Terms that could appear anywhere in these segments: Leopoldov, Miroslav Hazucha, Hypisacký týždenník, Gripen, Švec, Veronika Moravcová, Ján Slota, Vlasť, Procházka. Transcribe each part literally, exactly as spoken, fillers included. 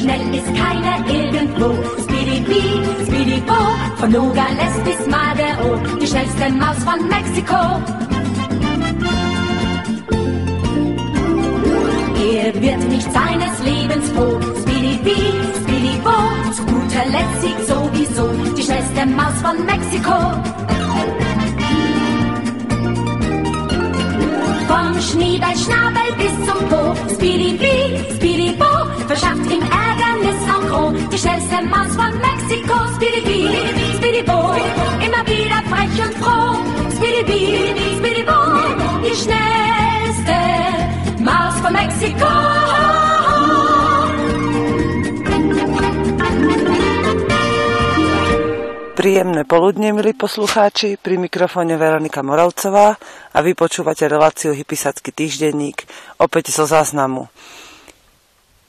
Schnell ist keiner irgendwo. Speedy B, Speedy Bo, von Nogales bis Madero, die schnellste Maus von Mexiko. Er wird nicht seines Lebens froh. Speedy B, Speedy Bo, zu guter Letzt siegt sowieso die schnellste Maus von Mexiko. Vom Schneeballschnabel bis zum Po, Speedy B, Speedy Bo, verschafft ihm Ärgernis en gros, die schnellste Maus von Mexiko. Speedy B, Speedy Bo, immer wieder frech und froh, Speedy B, Speedy Bo, die schnellste Maus von Mexiko. Príjemné poludne, milí poslucháči, pri mikrofóne Veronika Moravcová a vy počúvate reláciu Hypisacký týždenník, opäť zo záznamu.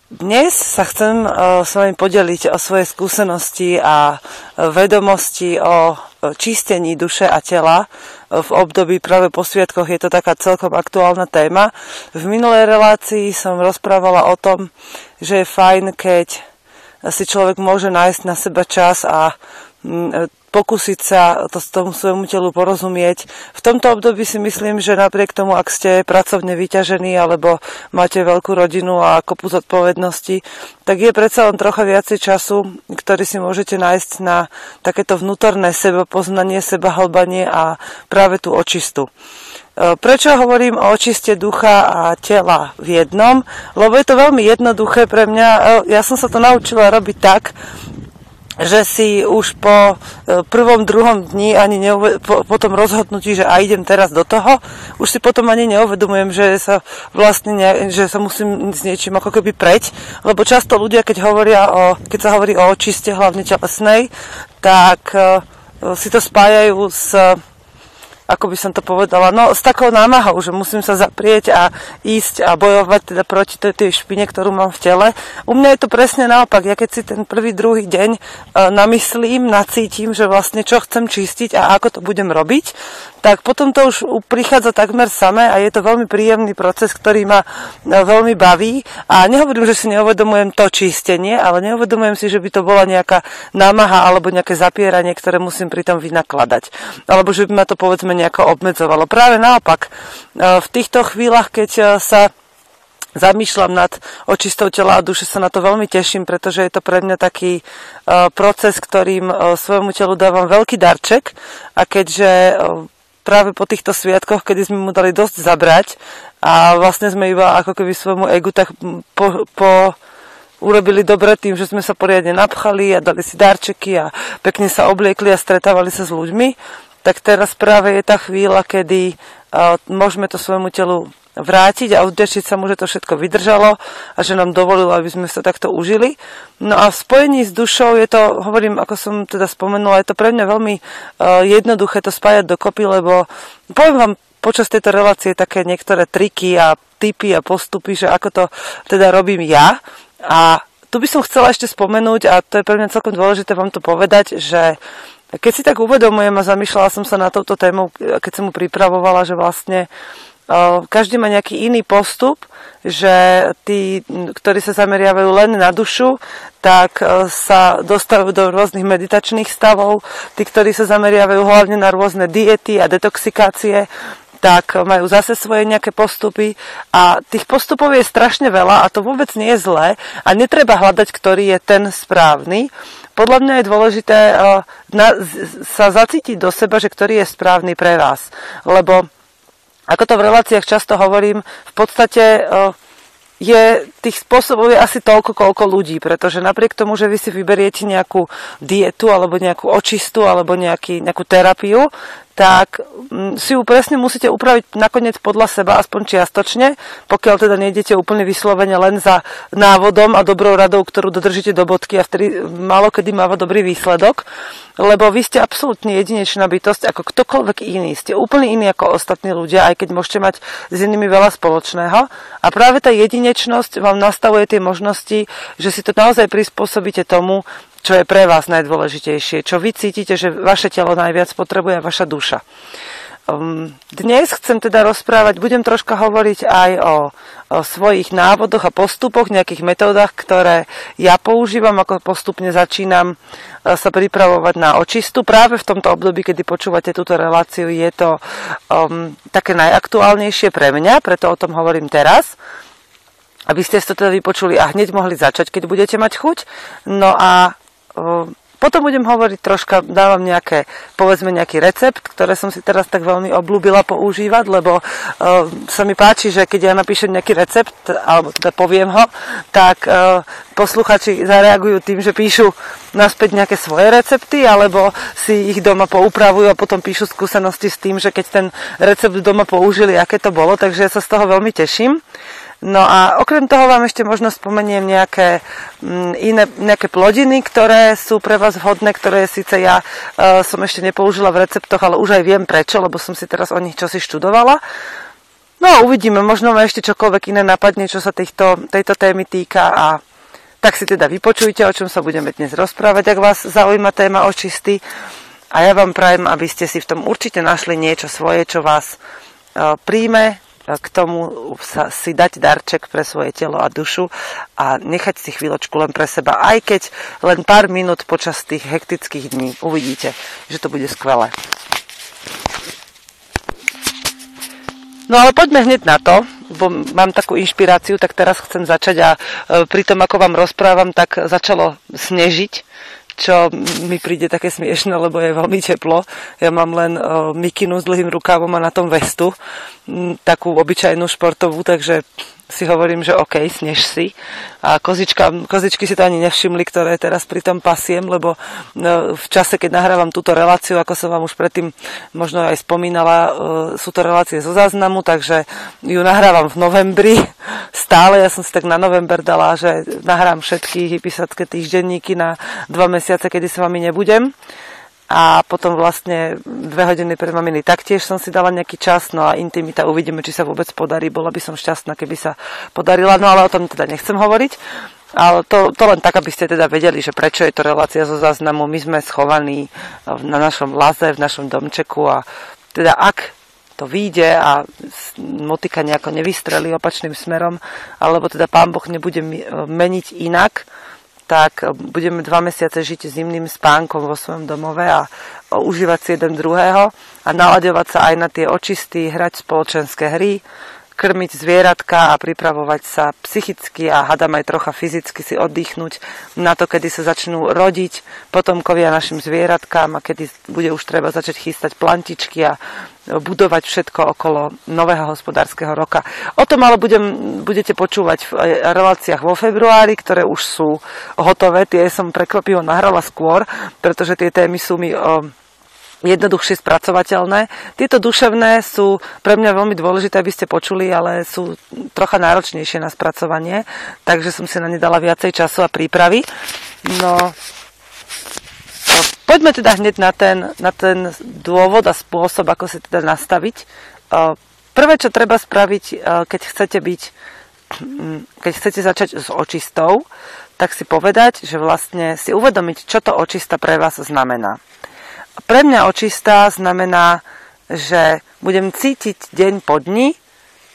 Dnes sa chcem s vami podeliť o svoje skúsenosti a vedomosti o čistení duše a tela v období práve po sviatkoch. Je to taká celkom aktuálna téma. V minulej relácii som rozprávala o tom, že je fajn, keď si človek môže nájsť na seba čas a pokúsiť sa to s tomu svojmu telu porozumieť. V tomto období si myslím, že napriek tomu, ak ste pracovne vyťažení alebo máte veľkú rodinu a kopu zodpovedností, tak je predsa len trocha viacej času, ktorý si môžete nájsť na takéto vnútorné sebapoznanie, sebahlbanie a práve tú očistu. Prečo hovorím o očiste ducha a tela v jednom? Lebo je to veľmi jednoduché pre mňa. Ja som sa to naučila robiť tak, že si už po prvom, druhom dni ani neuve- po, po tom rozhodnutí, že a idem teraz do toho, už si potom ani neuvedomujem, že sa vlastne ne- že sa musím s niečím ako keby preť, lebo často ľudia, keď hovoria o, keď sa hovorí o očiste hlavne telesnej, tak uh, si to spájajú s ako by som to povedala, no s takou námahou, že musím sa zaprieť a ísť a bojovať teda proti tej špine, ktorú mám v tele. U mňa je to presne naopak. Ja keď si ten prvý, druhý deň e, namyslím, nacítim, že vlastne čo chcem čistiť a ako to budem robiť, tak potom to už prichádza takmer samé a je to veľmi príjemný proces, ktorý ma e, veľmi baví. A nehovorím, že si neuvedomujem to čistenie, ale neuvedomujem si, že by to bola nejaká námaha alebo nejaké zapieranie, ktoré musím pritom vynakladať. Alebo že by ma to povedzme nejako obmedzovalo. Práve naopak, v týchto chvíľach, keď sa zamýšľam nad očistou tela a duše, sa na to veľmi teším, pretože je to pre mňa taký proces, ktorým svojmu telu dávam veľký darček, a keďže práve po týchto sviatkoch, kedy sme mu dali dosť zabrať a vlastne sme iba ako keby svojmu egu tak po, po urobili dobre tým, že sme sa poriadne napchali a dali si darčeky a pekne sa obliekli a stretávali sa s ľuďmi, tak teraz práve je tá chvíľa, kedy uh, môžeme to svojmu telu vrátiť a oddečiť sa mu, že to všetko vydržalo a že nám dovolilo, aby sme sa takto užili. No a v spojení s dušou je to, hovorím, ako som teda spomenula, je to pre mňa veľmi uh, jednoduché to spájať dokopy, lebo poviem vám počas tejto relácie také niektoré triky a tipy a postupy, že ako to teda robím ja. A tu by som chcela ešte spomenúť, a to je pre mňa celkom dôležité vám to povedať, že keď si tak uvedomujem a zamýšľala som sa na touto tému, keď som mu pripravovala, že vlastne každý má nejaký iný postup, že tí, ktorí sa zameriavajú len na dušu, tak sa dostávajú do rôznych meditačných stavov, tí, ktorí sa zameriavajú hlavne na rôzne diety a detoxikácie, tak majú zase svoje nejaké postupy a tých postupov je strašne veľa a to vôbec nie je zlé a netreba hľadať, ktorý je ten správny. Podľa mňa je dôležité sa zacítiť do seba, že ktorý je správny pre vás. Lebo, ako to v reláciách často hovorím, v podstate je tých spôsobov je asi toľko, koľko ľudí, pretože napriek tomu, že vy si vyberiete nejakú dietu alebo nejakú očistu alebo nejaký, nejakú terapiu, tak si ju presne musíte upraviť nakoniec podľa seba, aspoň čiastočne, pokiaľ teda nejdete úplne vyslovene len za návodom a dobrou radou, ktorú dodržíte do bodky a vtedy málo kedy máva dobrý výsledok, lebo vy ste absolútne jedinečná bytosť ako ktokoľvek iný. Ste úplne iní ako ostatní ľudia, aj keď môžete mať s inými veľa spoločného. A práve tá jedinečnosť vám nastavuje tie možnosti, že si to naozaj prispôsobíte tomu, čo je pre vás najdôležitejšie, čo vy cítite, že vaše telo najviac potrebuje a vaša duša. Dnes chcem teda rozprávať, budem troška hovoriť aj o, o svojich návodoch a postupoch, nejakých metódach, ktoré ja používam, ako postupne začínam sa pripravovať na očistu. Práve v tomto období, kedy počúvate túto reláciu, je to um, také najaktuálnejšie pre mňa, preto o tom hovorím teraz, aby ste to teda vypočuli a hneď mohli začať, keď budete mať chuť. No a Um, Potom budem hovoriť troška, dávam nejaké, povedzme nejaký recept, ktoré som si teraz tak veľmi obľúbila používať, lebo e, sa mi páči, že keď ja napíšem nejaký recept, alebo teda poviem ho, tak e, posluchači zareagujú tým, že píšu naspäť nejaké svoje recepty, alebo si ich doma poupravujú a potom píšu skúsenosti s tým, že keď ten recept doma použili, aké to bolo, takže ja sa z toho veľmi teším. No a okrem toho vám ešte možno spomeniem nejaké m, iné nejaké plodiny, ktoré sú pre vás vhodné, ktoré síce ja e, som ešte nepoužila v receptoch, ale už aj viem prečo, lebo som si teraz o nich čosi študovala. No a uvidíme, možno ma ešte čokoľvek iné napadne, čo sa týchto, tejto témy týka, a tak si teda vypočujte, o čom sa budeme dnes rozprávať, ak vás zaujíma téma očisty. A ja vám prajem, aby ste si v tom určite našli niečo svoje, čo vás e, príjme, k tomu sa, si dať darček pre svoje telo a dušu a nechať si chvíľočku len pre seba, aj keď len pár minút počas tých hektických dní. Uvidíte, že to bude skvelé. No ale poďme hneď na to, bo mám takú inšpiráciu, tak teraz chcem začať a pri tom, ako vám rozprávam, tak začalo snežiť, čo mi príde také smiešne, lebo je veľmi teplo. Ja mám len uh, mikinu s dlhým rukávom a na tom vestu, m, takú obyčajnú športovú, takže si hovorím, že OK, snež si. A kozička, kozičky si to ani nevšimli, ktoré teraz pri tom pasiem, lebo no, v čase, keď nahrávam túto reláciu, ako som vám už predtým možno aj spomínala, uh, sú to relácie zo záznamu, takže ju nahrávam v novembri. Stále ja som si tak na november dala, že nahrám všetky hypisacké týždenníky na dva mesiace, kedy s vami nebudem. A potom vlastne dve hodiny pred maminy taktiež som si dala nejaký čas, no a intimita, uvidíme, či sa vôbec podarí. Bola by som šťastná, keby sa podarila, no ale o tom teda nechcem hovoriť. Ale to, to len tak, aby ste teda vedeli, že prečo je to relácia zo záznamu. My sme schovaní na našom laze, v našom domčeku, a teda ak to vyjde a motika nejako nevystrelí opačným smerom, alebo teda Pán Boh nebude meniť inak, tak budeme dva mesiace žiť zimným spánkom vo svojom domove a užívať si jeden druhého a nalaďovať sa aj na tie očisty, hrať spoločenské hry, krmiť zvieratka a pripravovať sa psychicky a hadam aj trocha fyzicky si oddychnúť na to, kedy sa začnú rodiť potomkovia našim zvieratkám a kedy bude už treba začať chystať plantičky a budovať všetko okolo nového hospodárskeho roka. O tom ale budem, budete počúvať v reláciách vo februári, ktoré už sú hotové. Tie som prekvapivo nahrala skôr, pretože tie témy sú mi o, jednoduchšie spracovateľné. Tieto duševné sú pre mňa veľmi dôležité, aby ste počuli, ale sú trocha náročnejšie na spracovanie, takže som si na ne dala viacej času a prípravy. No, poďme teda hneď na ten, na ten dôvod a spôsob, ako si teda nastaviť. Prvé, čo treba spraviť, keď chcete byť, keď chcete začať s očistou, tak si povedať, že vlastne si uvedomiť, čo to očista pre vás znamená. Pre mňa očista znamená, že budem cítiť deň po dni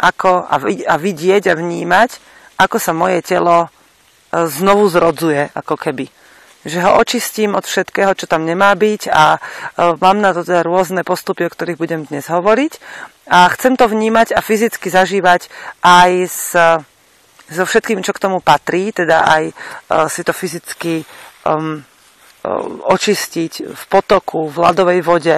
ako, a vidieť a vnímať, ako sa moje telo znovu zrodzuje, ako keby. Že ho očistím od všetkého, čo tam nemá byť, a mám na to teda rôzne postupy, o ktorých budem dnes hovoriť. A chcem to vnímať a fyzicky zažívať aj s, so všetkým, čo k tomu patrí, teda aj si to fyzicky um, očistiť v potoku, v ľadovej vode.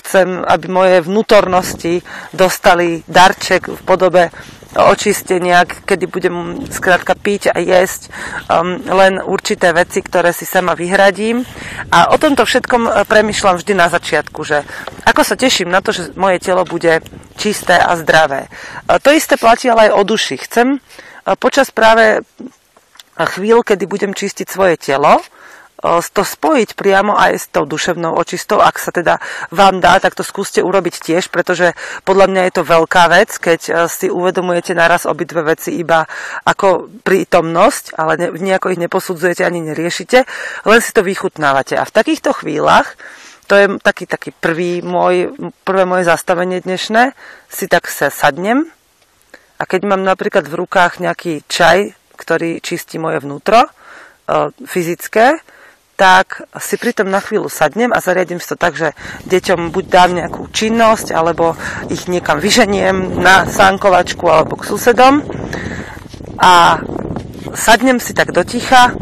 Chcem, aby moje vnútornosti dostali darček v podobe očistenia, kedy budem skrátka piť a jesť um, len určité veci, ktoré si sama vyhradím. A o tomto všetkom premýšľam vždy na začiatku, že ako sa teším na to, že moje telo bude čisté a zdravé. To isté platí ale aj o duši. Chcem počas práve chvíľ, kedy budem čistiť svoje telo, to spojiť priamo aj s tou duševnou očistou. Ak sa teda vám dá, tak to skúste urobiť tiež, pretože podľa mňa je to veľká vec, keď si uvedomujete naraz obidve veci iba ako prítomnosť, ale nejako ich neposudzujete ani neriešite, len si to vychutnávate. A v takýchto chvíľach to je taký, taký prvý môj, prvé moje zastavenie dnešné. Si tak sa sadnem a keď mám napríklad v rukách nejaký čaj, ktorý čistí moje vnútro, fyzické, tak si pritom na chvíľu sadnem a zariadím si to tak, že deťom buď dám nejakú činnosť, alebo ich niekam vyženiem na sánkovačku alebo k susedom. A sadnem si tak do ticha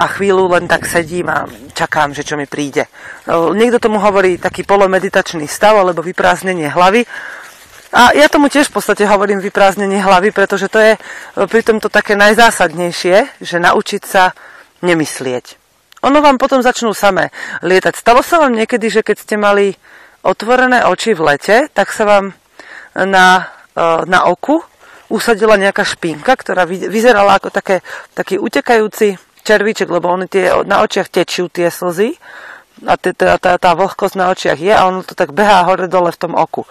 a chvíľu len tak sedím a čakám, že čo mi príde. Niekto tomu hovorí taký polomeditačný stav alebo vyprázdnenie hlavy. A ja tomu tiež v podstate hovorím vyprázdnenie hlavy, pretože to je pritom to také najzásadnejšie, že naučiť sa nemyslieť. Ono vám potom začnú samé lietať. Stalo sa vám niekedy, že keď ste mali otvorené oči v lete, tak sa vám na, na oku usadila nejaká špinka, ktorá vyzerala ako také, taký utekajúci červíček, lebo oni tie, na očiach tečú tie slzy a t- t- t- tá vlhkosť na očiach je a ono to tak behá hore dole v tom oku.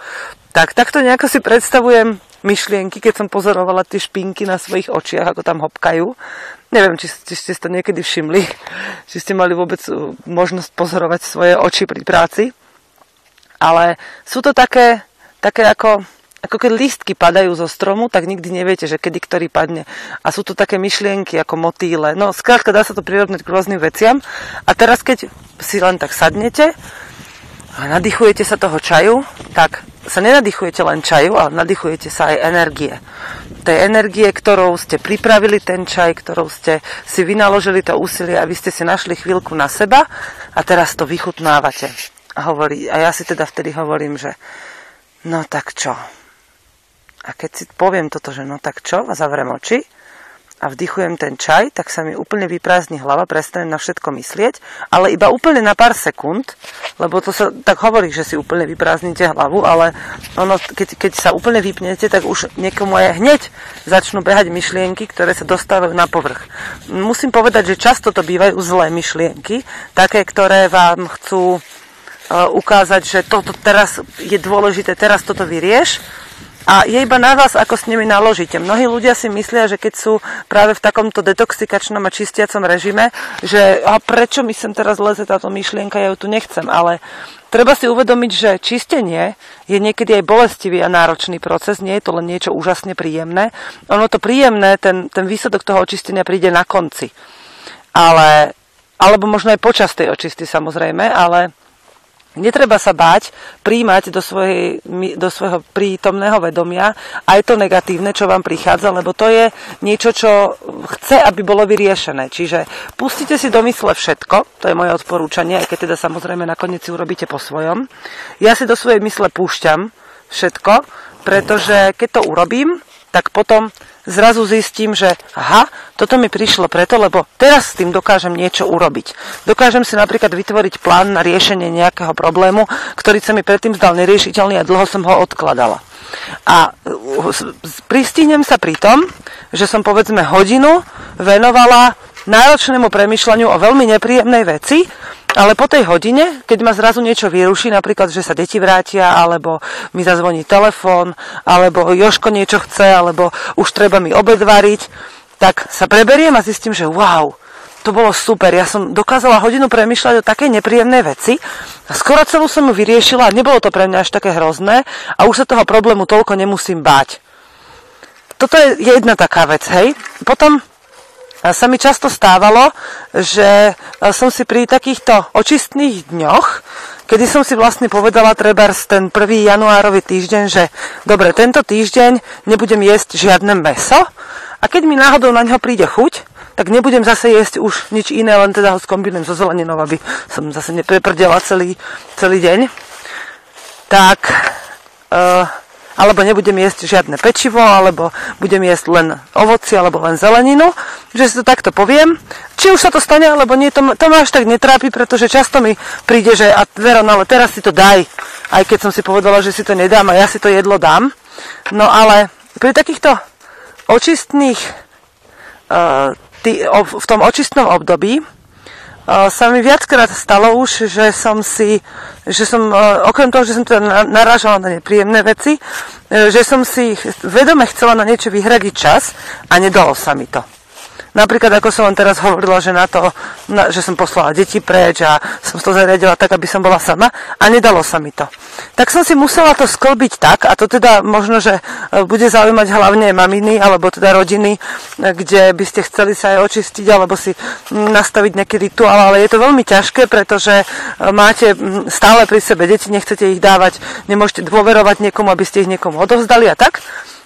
Tak takto nejako si predstavujem myšlienky, keď som pozorovala tie špinky na svojich očiach, ako tam hopkajú. Neviem, či, či ste to niekedy všimli, či ste mali vôbec možnosť pozorovať svoje oči pri práci. Ale sú to také, také ako, ako keď lístky padajú zo stromu, tak nikdy neviete, že kedy ktorý padne. A sú to také myšlienky ako motýle. No, skrátka dá sa to prirovnať k rôznym veciam. A teraz, keď si len tak sadnete a nadýchujete sa toho čaju, tak sa nenadýchujete len čaju, ale nadýchujete sa aj energie. Tej energie, ktorou ste pripravili ten čaj, ktorou ste si vynaložili to úsilie a vy ste si našli chvíľku na seba a teraz to vychutnávate. A, hovorí, a ja si teda vtedy hovorím, že no tak čo? A keď si poviem toto, že no tak čo? A zavrem oči a vdychujem ten čaj, tak sa mi úplne vyprázdni hlava, prestanem na všetko myslieť, ale iba úplne na pár sekúnd, lebo to sa tak hovorí, že si úplne vyprázdnite hlavu, ale ono, keď, keď sa úplne vypnete, tak už niekomu aj hneď začnú behať myšlienky, ktoré sa dostávajú na povrch. Musím povedať, že často to bývajú zlé myšlienky, také, ktoré vám chcú uh, ukázať, že toto teraz je dôležité, teraz toto vyrieš. A je iba na vás, ako s nimi naložíte. Mnohí ľudia si myslia, že keď sú práve v takomto detoxikačnom a čistiacom režime, že a prečo mi sem teraz leze táto myšlienka, ja ju tu nechcem. Ale treba si uvedomiť, že čistenie je niekedy aj bolestivý a náročný proces. Nie je to len niečo úžasne príjemné. Ono to príjemné, ten, ten výsledok toho očistenia príde na konci. Ale, alebo možno aj počas tej očisty, samozrejme, ale netreba sa báť prijímať do, svojej, do svojho prítomného vedomia aj to negatívne, čo vám prichádza, lebo to je niečo, čo chce, aby bolo vyriešené. Čiže pustite si do mysle všetko, to je moje odporúčanie, aj keď teda samozrejme nakoniec si urobíte po svojom. Ja si do svojej mysle púšťam všetko, pretože keď to urobím, tak potom zrazu zistím, že aha, toto mi prišlo preto, lebo teraz s tým dokážem niečo urobiť. Dokážem si napríklad vytvoriť plán na riešenie nejakého problému, ktorý sa mi predtým zdal neriešiteľný a dlho som ho odkladala. A pristihnem sa pri tom, že som povedzme hodinu venovala náročnému premýšľaniu o veľmi nepríjemnej veci, ale po tej hodine, keď ma zrazu niečo vyruší, napríklad, že sa deti vrátia, alebo mi zazvoní telefón, alebo Jožko niečo chce, alebo už treba mi obed variť, tak sa preberiem a zistím, že wow, to bolo super. Ja som dokázala hodinu premýšľať o takej nepríjemnej veci a skoro celú som ju vyriešila a nebolo to pre mňa až také hrozné a už sa toho problému toľko nemusím báť. Toto je jedna taká vec, hej. Potom sa mi často stávalo, že som si pri takýchto očistných dňoch, kedy som si vlastne povedala trebárs ten prvý januárový týždeň, že dobre, tento týždeň nebudem jesť žiadne mäso a keď mi náhodou na ňo príde chuť, tak nebudem zase jesť už nič iné, len teda ho skombinujem so zeleninou, aby som zase nepreprdela celý, celý deň. Tak... Uh, alebo nebudem jesť žiadne pečivo, alebo budem jesť len ovoci, alebo len zeleninu, že si to takto poviem. Či už sa to stane, alebo nie, to ma až tak netrápi, pretože často mi príde, že a Veron, ale teraz si to daj, aj keď som si povedala, že si to nedám a ja si to jedlo dám. No ale pri takýchto očistných, v tom očistnom období, sa mi viackrát stalo už, že som si, že som, okrem toho, že som teda narážala na nepríjemné veci, že som si vedome chcela na niečo vyhradiť čas a nedalo sa mi to. Napríklad, ako som vám teraz hovorila, že na to, na, že som poslala deti preč a som to zariadila tak, aby som bola sama a nedalo sa mi to. Tak som si musela to sklbiť tak, a to teda možno, že bude zaujímať hlavne maminy alebo teda rodiny, kde by ste chceli sa aj očistiť alebo si nastaviť nejaký rituál, ale je to veľmi ťažké, pretože máte stále pri sebe deti, nechcete ich dávať, nemôžete dôverovať niekomu, aby ste ich niekomu odovzdali a tak.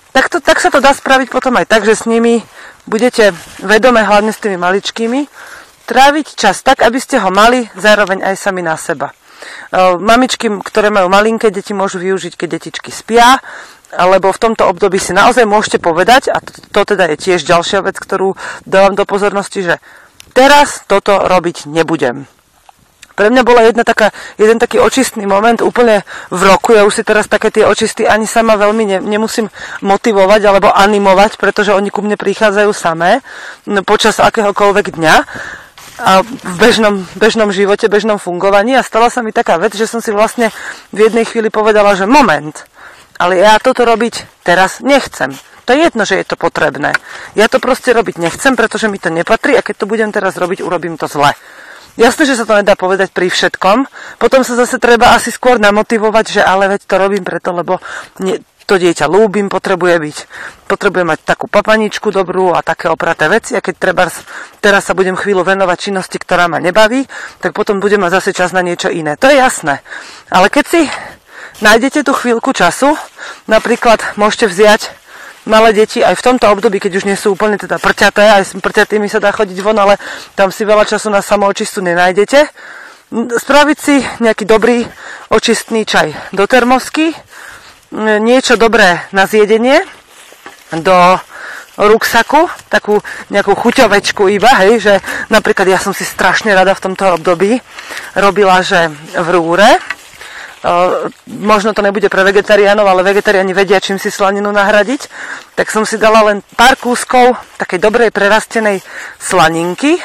Tak, to, tak sa to dá spraviť potom aj tak, že s nimi budete vedomé, hlavne s tými maličkými, tráviť čas tak, aby ste ho mali zároveň aj sami na seba. Mamičky, ktoré majú malinké deti, môžu využiť, keď detičky spia, alebo v tomto období si naozaj môžete povedať, a to, to teda je tiež ďalšia vec, ktorú dávam do pozornosti, že teraz toto robiť nebudem. Pre mňa bola jedna taká, jeden taký očistný moment úplne v roku. Ja už si teraz také tie očisty ani sama veľmi ne, nemusím motivovať alebo animovať, pretože oni ku mne prichádzajú samé počas akéhokoľvek dňa a v bežnom, bežnom živote, bežnom fungovaní. A stala sa mi taká vec, že som si vlastne v jednej chvíli povedala, že moment, ale ja toto robiť teraz nechcem. To je jedno, že je to potrebné. Ja to proste robiť nechcem, pretože mi to nepatrí a keď to budem teraz robiť, urobím to zle. Jasné, že sa to nedá povedať pri všetkom. Potom sa zase treba asi skôr namotivovať, že ale veď to robím preto, lebo to dieťa ľúbim, potrebuje byť. Potrebuje mať takú papaničku dobrú a také opraté veci. A keď treba, teraz sa budem chvíľu venovať činnosti, ktorá ma nebaví, tak potom budem mať zase čas na niečo iné. To je jasné. Ale keď si nájdete tú chvíľku času, napríklad môžete vziať malé deti aj v tomto období, keď už nie sú úplne teda prťaté, aj s prťatými sa dá chodiť von, ale tam si veľa času na samoočistu nenájdete. Spraviť si nejaký dobrý očistný čaj do termosky, niečo dobré na zjedenie, do ruksaku, takú nejakú chuťovečku iba, hej, že napríklad ja som si strašne rada v tomto období robila, že v rúre, možno to nebude pre vegetariánov, ale vegetariáni vedia, čím si slaninu nahradiť, tak som si dala len pár kúskov takej dobrej prerastenej slaninky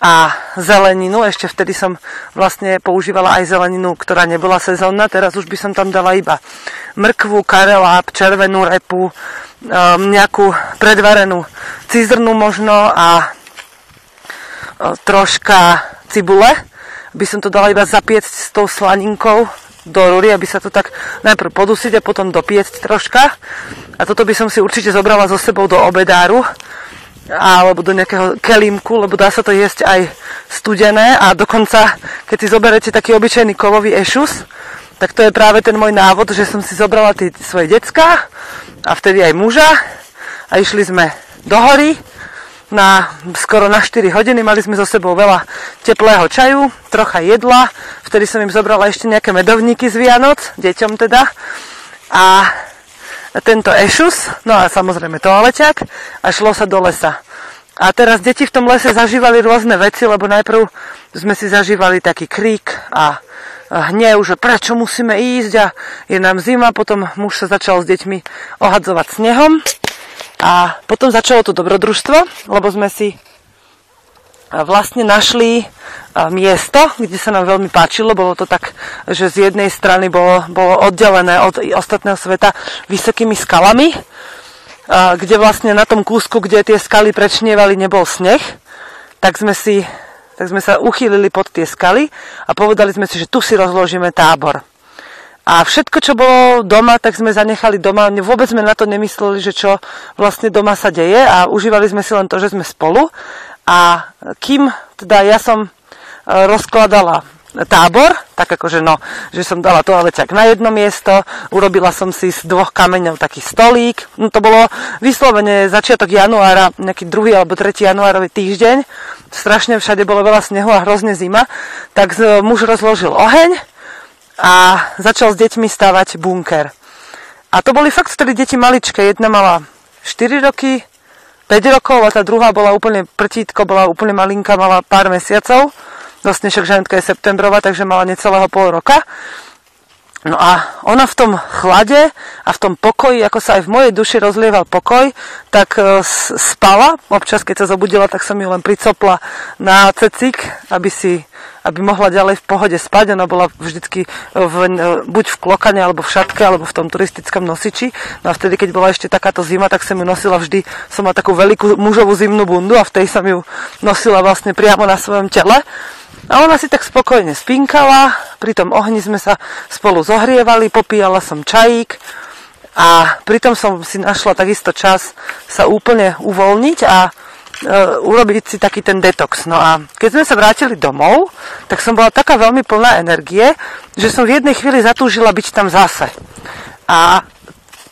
a zeleninu. Ešte vtedy som vlastne používala aj zeleninu, ktorá nebola sezónna. Teraz už by som tam dala iba mrkvu, kareláp, červenú repu, nejakú predvarenú cizrnu možno a troška cibule. By som to dala iba zapiecť s tou slaninkou do rúry, aby sa to tak najprv podusiť a potom dopiecť troška. A toto by som si určite zobrala so sebou do obedáru alebo do nejakého kelímku, lebo dá sa to jesť aj studené a dokonca, keď si zoberete taký obyčajný kovový ešus, tak to je práve ten môj návod, že som si zobrala tie svoje decká a vtedy aj muža a išli sme do hory na skoro na štyri hodiny. Mali sme so sebou veľa teplého čaju, trocha jedla, vtedy som im zobrala ešte nejaké medovníky z Vianoc, deťom teda, a tento ešus, no a samozrejme toaleťak, a šlo sa do lesa. A teraz deti v tom lese zažívali rôzne veci, lebo najprv sme si zažívali taký krík a hnev, že prečo musíme ísť a je nám zima, potom muž sa začal s deťmi ohadzovať snehom. A potom začalo to dobrodružstvo, lebo sme si vlastne našli miesto, kde sa nám veľmi páčilo. Bolo to tak, že z jednej strany bolo, bolo oddelené od ostatného sveta vysokými skalami, kde vlastne na tom kúsku, kde tie skaly prečnievali, nebol sneh. Tak sme, si, tak sme sa uchýlili pod tie skaly a povedali sme si, že tu si rozložíme tábor. A všetko, čo bolo doma, tak sme zanechali doma. Vôbec sme na to nemysleli, že čo vlastne doma sa deje a užívali sme si len to, že sme spolu. A kým teda ja som rozkladala tábor, tak akože no, že som dala toaleťak na jedno miesto, urobila som si z dvoch kameňov taký stolík. No to bolo vyslovene začiatok januára, nejaký druhý alebo tretí januárový týždeň. Strašne všade bolo veľa snehu a hrozne zima. Tak muž rozložil oheň a začal s deťmi stavať bunker. A to boli fakt vtedy deti maličké. Jedna mala štyri roky, päť rokov a tá druhá bola úplne prtítko, bola úplne malinká, mala pár mesiacov. Vlastne však Žanetka je septembrová, takže mala necelého pol roka. No a ona v tom chlade a v tom pokoji, ako sa aj v mojej duši rozlieval pokoj, tak spala. Občas, keď sa zobudila, tak som ju len pricopla na cecík, aby si aby mohla ďalej v pohode spať. Ona bola vždycky v, buď v klokane, alebo v šatke, alebo v tom turistickom nosiči. No a vtedy, keď bola ešte takáto zima, tak som ju nosila vždy. Som mala takú veľkú mužovú zimnú bundu a v tej som ju nosila vlastne priamo na svojom tele. A ona si tak spokojne spinkala, pri tom ohni sme sa spolu zohrievali, popíjala som čajík a pritom som si našla takisto čas sa úplne uvoľniť a e, urobiť si taký ten detox. No a keď sme sa vrátili domov, tak som bola taká veľmi plná energie, že som v jednej chvíli zatúžila byť tam zase. A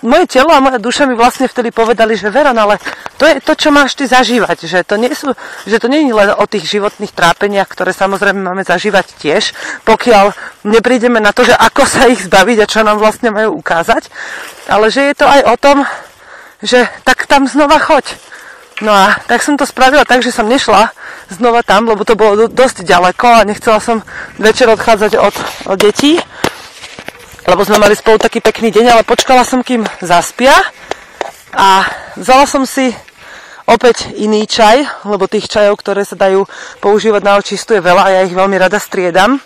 moje telo a moja duša mi vlastne vtedy povedali, že Veron, ale to je to, čo máš ty zažívať, že to nie sú, že to nie je len o tých životných trápeniach, ktoré samozrejme máme zažívať tiež, pokiaľ neprídeme na to, že ako sa ich zbaviť a čo nám vlastne majú ukázať, ale že je to aj o tom, že tak tam znova choď. No a tak som to spravila tak, že som nešla znova tam, lebo to bolo dosť ďaleko a nechcela som večer odchádzať od, od detí, lebo sme mali spolu taký pekný deň, ale počkala som, kým zaspia a vzala som si opäť iný čaj, lebo tých čajov, ktoré sa dajú používať na očistu, je veľa a ja ich veľmi rada striedam.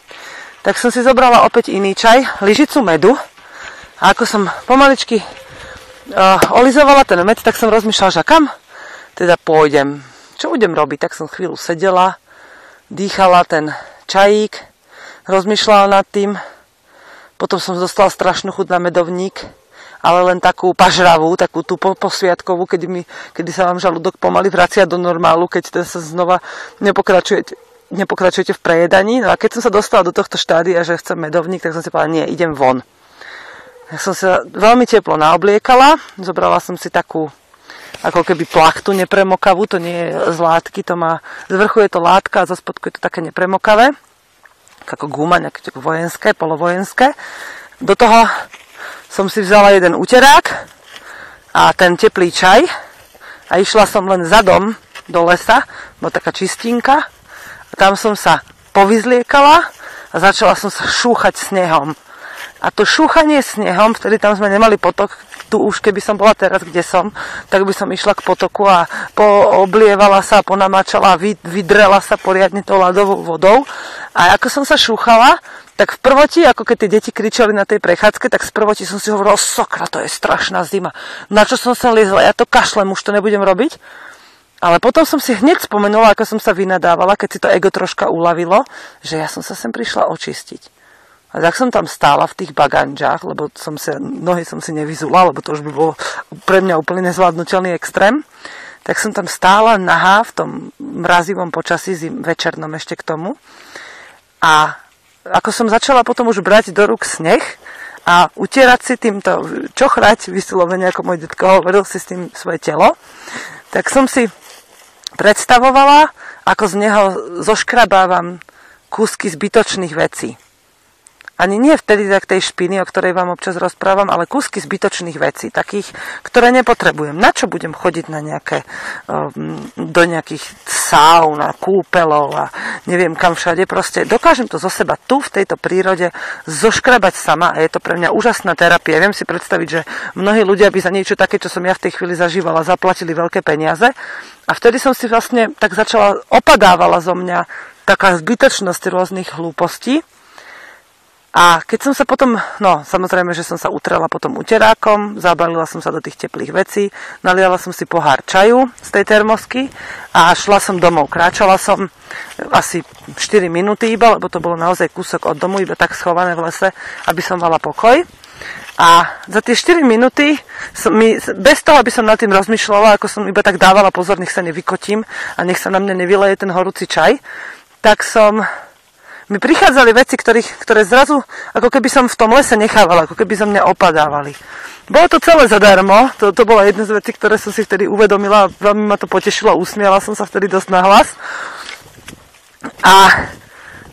Tak som si zobrala opäť iný čaj, lyžicu medu a ako som pomaličky uh, olizovala ten med, tak som rozmýšľala, že kam teda pôjdem, čo budem robiť, tak som chvíľu sedela, dýchala ten čajík, rozmýšľala nad tým. Potom som dostala strašnú chuť na medovník, ale len takú pažravú, takú tú posviatkovú, kedy, mi, kedy sa vám žalúdok pomaly vracia do normálu, keď sa znova nepokračujete, nepokračujete v prejedaní. No a keď som sa dostala do tohto štádia, že chcem medovník, tak som si povedala, nie, idem von. Tak som sa veľmi teplo naobliekala, zobrala som si takú ako keby plachtu nepremokavú, to nie je z látky, to má, z vrchu je to látka a zo spodku je to také nepremokavé, ako guma, nejaké vojenské, polovojenské. Do toho som si vzala jeden uterák a ten teplý čaj a išla som len zadom do lesa, bola taká čistinka a tam som sa povyzliekala a začala som sa šúchať snehom. A to šúchanie snehom, vtedy tam sme nemali potok, tu už keby som bola teraz, kde som, tak by som išla k potoku a pooblievala sa, ponamačala, vydrela sa poriadne tou ľadovou vodou. A ako som sa šúchala, tak v prvoti, ako keď tie deti kričali na tej prechádzke, tak z prvoti som si hovorila, sakra, to je strašná zima. Na čo som sa liezla, ja to kašlem, už to nebudem robiť. Ale potom som si hneď spomenula, ako som sa vynadávala, keď si to ego troška uľavilo, že ja som sa sem prišla očistiť. A tak som tam stála v tých baganžách, lebo som sa, nohy som si nevyzula, lebo to už by bolo pre mňa úplne nezvládnutelný extrém. Tak som tam stála nahá v tom mrazivom počasí, zim, večernom ešte k tomu. A ako som začala potom už brať do rúk sneh a utierať si týmto, čochrať vyslovene, ako môj detko hovoril si s tým svoje telo, tak som si predstavovala, ako z neho zoškrabávam kúsky zbytočných vecí. Ani nie vtedy tak tej špiny, o ktorej vám občas rozprávam, ale kúsky zbytočných vecí, takých, ktoré nepotrebujem. Na čo budem chodiť na nejaké, do nejakých saun a kúpelov a neviem kam všade. Proste dokážem to zo seba tu, v tejto prírode, zoškrabať sama a je to pre mňa úžasná terapia. Viem si predstaviť, že mnohí ľudia by za niečo také, čo som ja v tej chvíli zažívala, zaplatili veľké peniaze. A vtedy som si vlastne tak začala, opadávala zo mňa taká zbytočnosť rôznych hlúpostí. A keď som sa potom, no samozrejme, že som sa utrela potom uterákom, zabalila som sa do tých teplých vecí, naliala som si pohár čaju z tej termosky a šla som domov. Kráčala som asi štyri minúty iba, lebo to bolo naozaj kúsok od domu, iba tak schované v lese, aby som mala pokoj. A za tie štyri minúty, som mi, bez toho, aby som nad tým rozmýšľala, ako som iba tak dávala pozor, nech sa nevykotím a nech sa na mňa nevyleje ten horúci čaj, tak som... Mi prichádzali veci, ktorých, ktoré zrazu, ako keby som v tom lese nechávala, ako keby za mňa opadávali. Bolo to celé zadarmo, to, to bola jedna z vecí, ktoré som si vtedy uvedomila, veľmi ma to potešilo, usmiala som sa vtedy dosť nahlas. A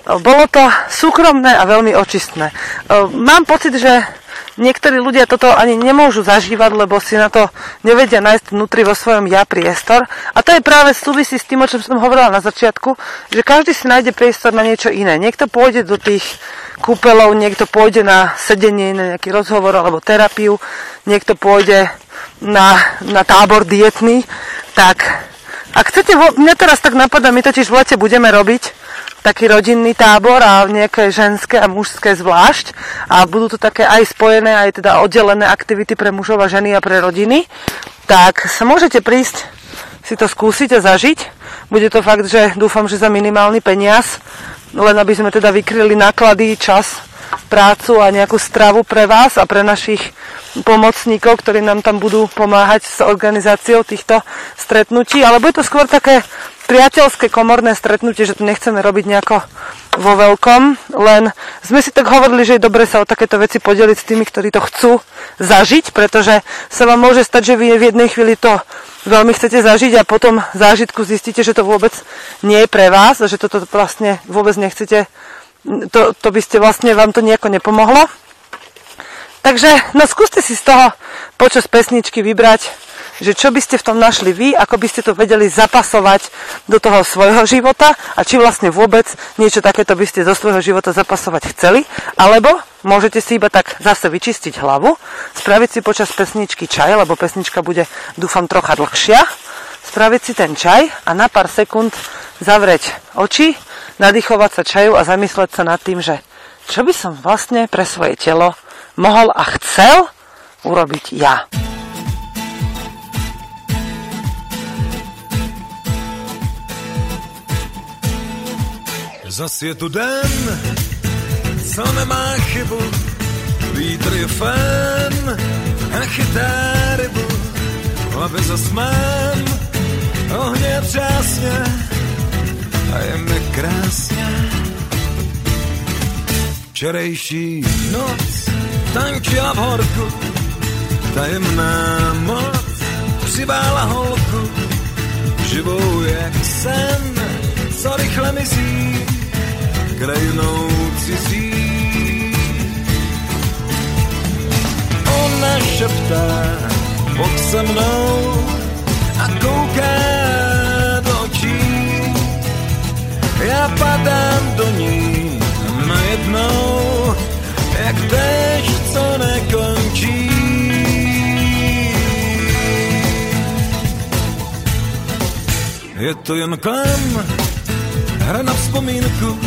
Bolo to súkromné a veľmi očistné. Mám pocit, že niektorí ľudia toto ani nemôžu zažívať, lebo si na to nevedia nájsť vnútri vo svojom ja priestor. A to je práve súvisí s tým, o čom som hovorila na začiatku, že každý si nájde priestor na niečo iné. Niekto pôjde do tých kúpeľov, niekto pôjde na sedenie, na nejaký rozhovor alebo terapiu, niekto pôjde na, na tábor dietný. Tak, ak chcete, mňa teraz tak napadá, my totiž v lete budeme robiť taký rodinný tábor a nejaké ženské a mužské zvlášť a budú to také aj spojené, aj teda oddelené aktivity pre mužov a ženy a pre rodiny, tak sa môžete prísť si to skúsiť a zažiť. Bude to fakt, že dúfam, že za minimálny peniaz, len aby sme teda vykryli náklady, čas, prácu a nejakú stravu pre vás a pre našich pomocníkov, ktorí nám tam budú pomáhať s organizáciou týchto stretnutí, alebo je to skôr také priateľské komorné stretnutie, že to nechceme robiť nejako vo veľkom, len sme si tak hovorili, že je dobre sa o takéto veci podeliť s tými, ktorí to chcú zažiť, pretože sa vám môže stať, že vy v jednej chvíli to veľmi chcete zažiť a potom zážitku zistíte, že to vôbec nie je pre vás a že toto vlastne vôbec nechcete, to, to by ste vlastne, vám to nejako nepomohlo. Takže no skúste si z toho počas pesničky vybrať, že čo by ste v tom našli vy, ako by ste to vedeli zapasovať do toho svojho života a či vlastne vôbec niečo takéto by ste zo svojho života zapasovať chceli, alebo môžete si iba tak zase vyčistiť hlavu, spraviť si počas pesničky čaj, lebo pesnička bude, dúfam, trocha dlhšia, spraviť si ten čaj a na pár sekúnd zavrieť oči, nadýchovať sa čaju a zamysleť sa nad tým, že čo by som vlastne pre svoje telo mohol a chcel urobiť ja. Zas je tu den, co nemá chybu, vítr je fén a chytá rybu. Hlavy zas mám, ohně třásně a je mi krásně. Včerejší noc tančila v horku, tajemná moc přivála holku. Živou jak sen, co rychle mizí, krajinou cizí. Ona šeptá pod se mnou a kouká do očí. Já padám do ní najednou, jak déšť, co nekončí. Je to jen klam, hra na vzpomínku,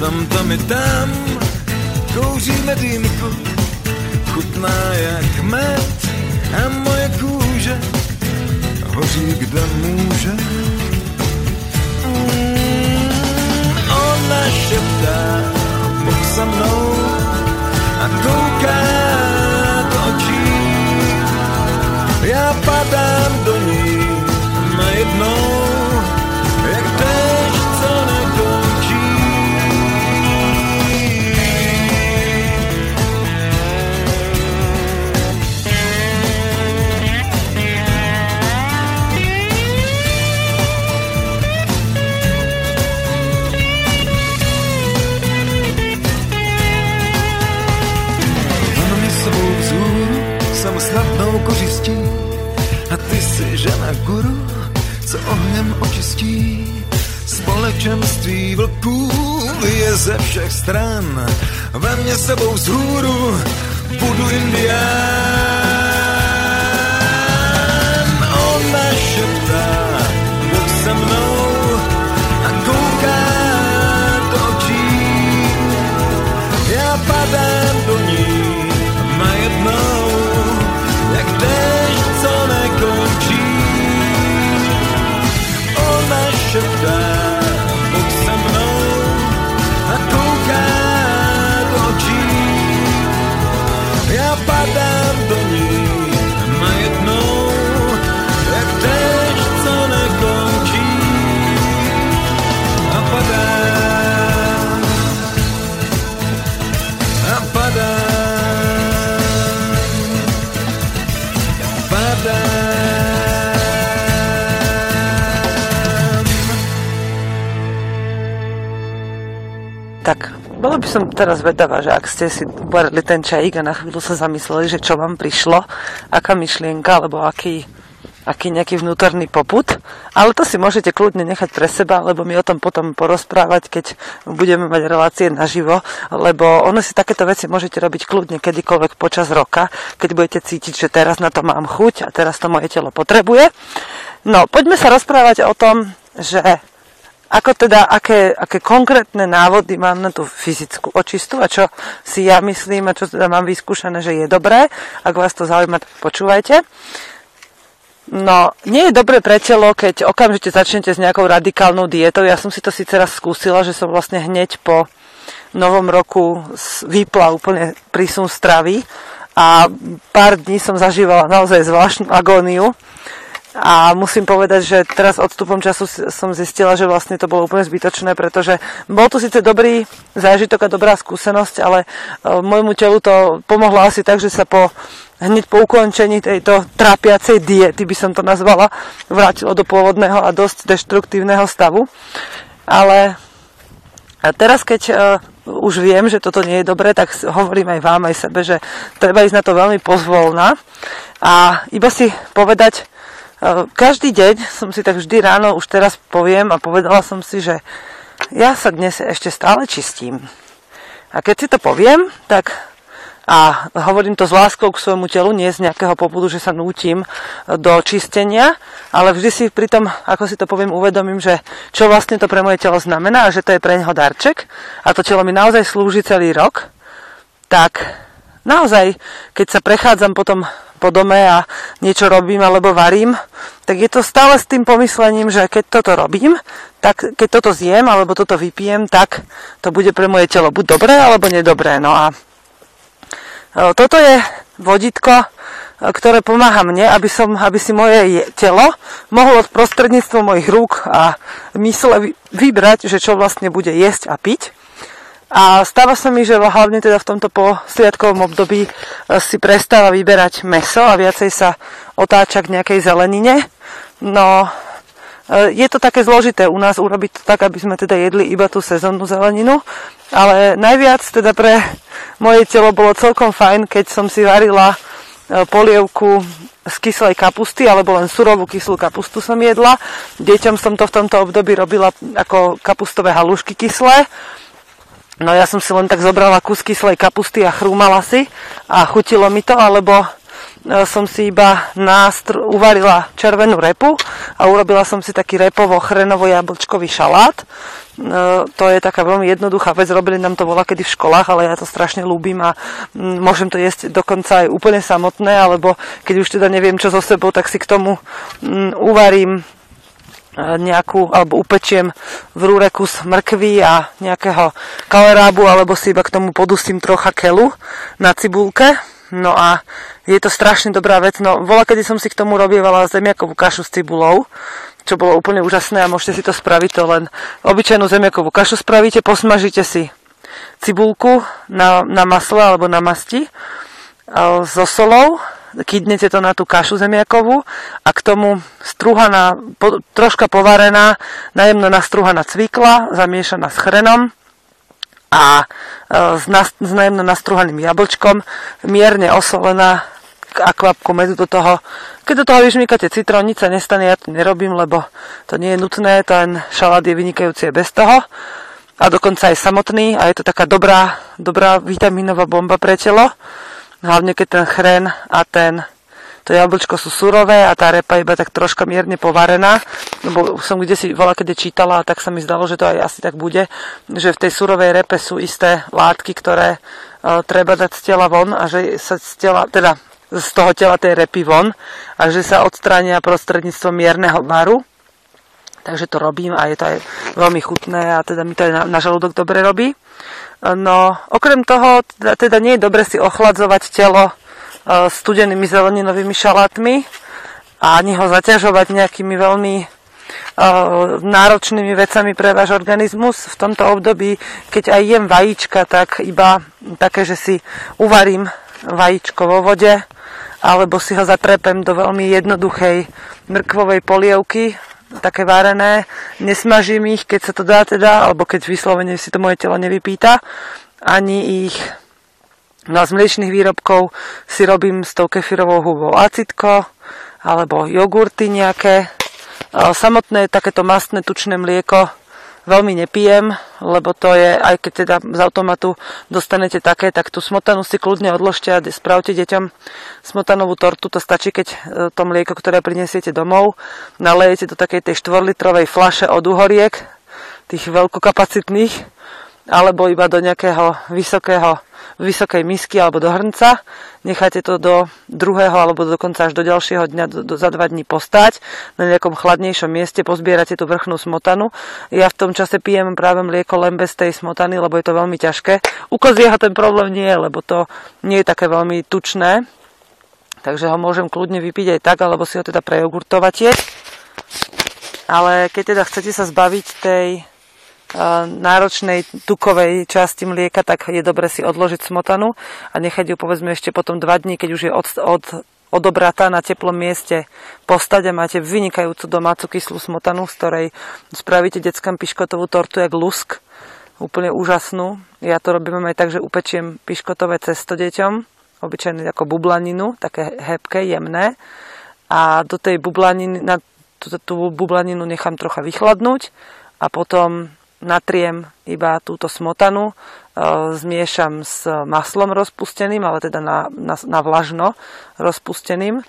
tam, tam i tam, kouříme dýmku, chutná jak med a moje kůže hoří, kde může. Mm, ona šeptá, Bůh se mnou a kouká do očí. Já padám do ní najednou, jak déšť, co nekončí. Mám mě svou vzůru, jsem snadnou kořistí a ty jsi žena guru, co ohněm očistí. Společenství vlků je ze všech stran, ve mně sebou vzhůru budu indián. Ona šeptá, Bůh se mnou a kouká do očí. Já padám do ní najednou, jak déšť, co nekončí. Ona šeptá, Bůh se mnou a kouká do očí. Já padám do ní najednou, jak déšť, co nekončí. A padám, a padám, a padám. Tak, bola by som teraz vedavá, že ak ste si uvarili ten čajík a na chvíľu sa zamysleli, že čo vám prišlo, aká myšlienka, alebo aký, aký nejaký vnútorný poput. Ale to si môžete kľudne nechať pre seba, lebo my o tom potom porozprávať, keď budeme mať relácie naživo, lebo ono si takéto veci môžete robiť kľudne kedykoľvek počas roka, keď budete cítiť, že teraz na to mám chuť a teraz to moje telo potrebuje. No, poďme sa rozprávať o tom, že ako teda, aké, aké konkrétne návody mám na tú fyzickú očistu a čo si ja myslím a čo teda mám vyskúšané, že je dobré. Ak vás to zaujíma, tak počúvajte. No, nie je dobré pre telo, keď okamžite začnete s nejakou radikálnou dietou. Ja som si to síce raz skúsila, že som vlastne hneď po novom roku vypla úplne prísun stravy a pár dní som zažívala naozaj zvláštnu agóniu. A musím povedať, že teraz odstupom času som zistila, že vlastne to bolo úplne zbytočné, pretože bol to síce dobrý zážitok a dobrá skúsenosť, ale môjmu telu to pomohlo asi tak, že sa po, hneď po ukončení tejto trápiacej diety, by som to nazvala, vrátilo do pôvodného a dosť deštruktívneho stavu. Ale teraz, keď už viem, že toto nie je dobré, tak hovorím aj vám, aj sebe, že treba ísť na to veľmi pozvolna a iba si povedať, každý deň som si tak vždy ráno už teraz poviem a povedala som si, že ja sa dnes ešte stále čistím. A keď si to poviem, tak a hovorím to s láskou k svojmu telu, nie z nejakého popudu, že sa nútim do čistenia, ale vždy si pri tom, ako si to poviem, uvedomím, že čo vlastne to pre moje telo znamená a že to je pre neho darček a to telo mi naozaj slúži celý rok, tak naozaj, keď sa prechádzam potom po dome a niečo robím alebo varím, tak je to stále s tým pomyslením, že keď toto robím, tak keď toto zjem alebo toto vypijem, tak to bude pre moje telo buď dobré alebo nedobré. No a toto je vodítko, ktoré pomáha mne, aby, som, aby si moje telo mohlo prostredníctvom mojich rúk a mysle vybrať, že čo vlastne bude jesť a piť. A stáva sa mi, že hlavne teda v tomto posliadkovom období si prestáva vyberať mäso a viacej sa otáča k nejakej zelenine. No, je to také zložité u nás urobiť to tak, aby sme teda jedli iba tú sezónnu zeleninu. Ale najviac teda pre moje telo bolo celkom fajn, keď som si varila polievku z kyslej kapusty, alebo len surovú kyslú kapustu som jedla. Deťom som to v tomto období robila ako kapustové halušky kyslé. No ja som si len tak zobrala kus kyslej kapusty a chrúmala si a chutilo mi to, alebo som si iba nástr- uvarila červenú repu a urobila som si taký repovo-chrenovo-jablčkový šalát. No, to je taká veľmi jednoduchá vec, robili nám to voľakedy v školách, ale ja to strašne ľúbim a môžem to jesť dokonca aj úplne samotné, alebo keď už teda neviem čo so sebou, tak si k tomu mm, uvarím nejakú, alebo upečiem v rúre kus mrkvy a nejakého kalerábu, alebo si iba k tomu podusím trocha keľu na cibulke. No a je to strašne dobrá vec. No, voľa, kedy som si k tomu robievala zemiakovú kašu s cibulou, čo bolo úplne úžasné a môžete si to spraviť, to len obyčajnú zemiakovú kašu spravíte, posmažite si cibulku na, na masle alebo na masti so solou, kydnete to na tú kašu zemiakovú a k tomu strúhaná, po, troška povarená, najemno nastrúhaná cvikla, zamiešaná s chrenom a e, s, nas, s najemno nastrúhaným jablčkom, mierne osolená a kvapku medu do toho. Keď do toho vyžmýkate citrón, nič sa nestane, ja to nerobím, lebo to nie je nutné, ten šalát je vynikajúci bez toho a dokonca aj samotný a je to taká dobrá, dobrá vitamínová bomba pre telo. Hlavne keď ten chren a ten, to jablčko sú surové a tá repa iba tak troška mierne povarená. Lebo som kde si voľa kedy čítala a tak sa mi zdalo, že to aj asi tak bude, že v tej surovej repe sú isté látky, ktoré e, treba dať z tela von a že sa z tela, teda z toho tela tej repy von a že sa odstránia prostredníctvom mierneho varu. Takže to robím a je to aj veľmi chutné a teda mi to aj na, na žalúdok dobre robí. No, okrem toho, teda, teda nie je dobre si ochladzovať telo e, studenými zeleninovými šalátmi a ani ho zaťažovať nejakými veľmi e, náročnými vecami pre váš organizmus. V tomto období, keď aj jem vajíčka, tak iba také, že si uvarím vajíčko vo vode alebo si ho zatrepem do veľmi jednoduchej mrkvovej polievky, také varené, nesmažím ich, keď sa to dá teda, alebo keď vyslovene si to moje telo nevypýta, ani ich. No a z mliečných výrobkov si robím s tou kefírovou hubou acitko, alebo jogurty nejaké. Samotné takéto mastné tučné mlieko veľmi nepijem, lebo to je, aj keď teda z automatu dostanete také, tak tú smotanu si kľudne odložte a spravte deťom smotanovú tortu, to stačí, keď to mlieko, ktoré prinesiete domov, nalejete do takej tej štvorlitrovej fľaše od uhoriek, tých veľkokapacitných, alebo iba do nejakého vysokého, vysokej misky alebo do hrnca, necháte to do druhého alebo dokonca až do ďalšieho dňa do, do, za dva dní postať na nejakom chladnejšom mieste, pozbierate tú vrchnú smotanu. Ja v tom čase pijem práve mlieko len bez tej smotany, lebo je to veľmi ťažké. U kozieho ten problém nie je, lebo to nie je také veľmi tučné, takže ho môžem kľudne vypiť aj tak, alebo si ho teda prejogurtovať. Ale keď teda chcete sa zbaviť tej náročnej tukovej časti mlieka, tak je dobre si odložiť smotanu a nechať ju povedzme ešte potom dva dni, keď už je od, od, odobratá na teplom mieste postať a máte vynikajúcu domácu kyslú smotanu, z ktorej spravíte deckám piškotovú tortu jak lusk, úplne úžasnú. Ja to robím aj tak, že upečiem piškotové cesto deťom, obyčajne ako bublaninu, také hebké, jemné, a do tej bublaniny, na tú, tú bublaninu nechám trocha vychladnúť a potom natriem iba túto smotanu, e, zmiešam s maslom rozpusteným, ale teda na, na, na vlažno rozpusteným. E,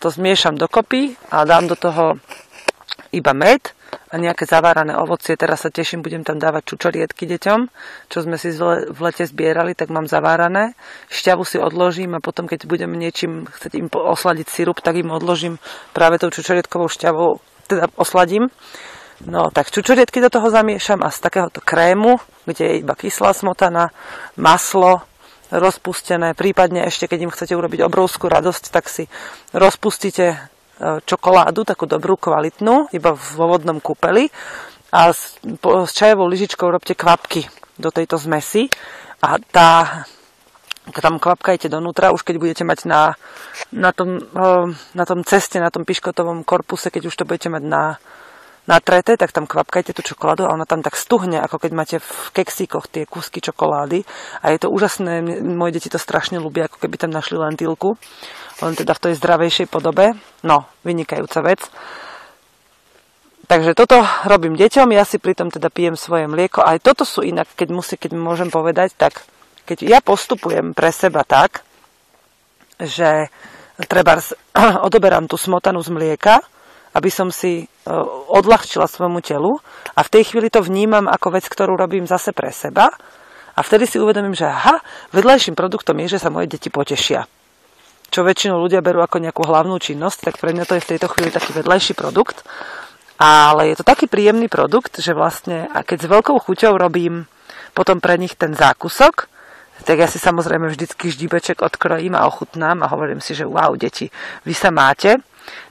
to zmiešam dokopy a dám do toho iba med a nejaké zavárané ovocie. Teraz sa teším, budem tam dávať čučoriedky deťom, čo sme si v lete zbierali, tak mám zavárané. Šťavu si odložím a potom, keď budem niečím chcieť im osladiť sirup, tak im odložím práve tou čučoriedkovou šťavou, teda osladím. No, tak čučoriedky do toho zamiešam a z takéhoto krému, kde je iba kyslá smotana, maslo rozpustené, prípadne ešte, keď im chcete urobiť obrovskú radosť, tak si rozpustíte čokoládu, takú dobrú, kvalitnú, iba vo vodnom kúpeli, a s, po, s čajovou lyžičkou robte kvapky do tejto zmesi a tá, tam kvapkajte donútra, už keď budete mať na, na, tom, na tom ceste, na tom piškotovom korpuse, keď už to budete mať na natreté, tak tam kvapkajte tú čokoládu a ona tam tak stuhne, ako keď máte v keksíkoch tie kúsky čokolády, a je to úžasné, moje deti to strašne ľúbia, ako keby tam našli lentilku, len teda v tej zdravejšej podobe. No, vynikajúca vec. Takže toto robím deťom, ja si pritom teda pijem svoje mlieko, aj toto sú inak, keď musí, keď môžem povedať, tak keď ja postupujem pre seba tak, že treba odoberám tú smotanu z mlieka, aby som si odľahčila svojmu telu, a v tej chvíli to vnímam ako vec, ktorú robím zase pre seba, a vtedy si uvedomím, že aha, vedľajším produktom je, že sa moje deti potešia. Čo väčšinou ľudia berú ako nejakú hlavnú činnosť, tak pre mňa to je v tejto chvíli taký vedľajší produkt, ale je to taký príjemný produkt, že vlastne, a keď s veľkou chuťou robím potom pre nich ten zákusok, tak ja si samozrejme vždycky ždíbeček odkrojím a ochutnám a hovorím si, že wow, deti, vy sa máte.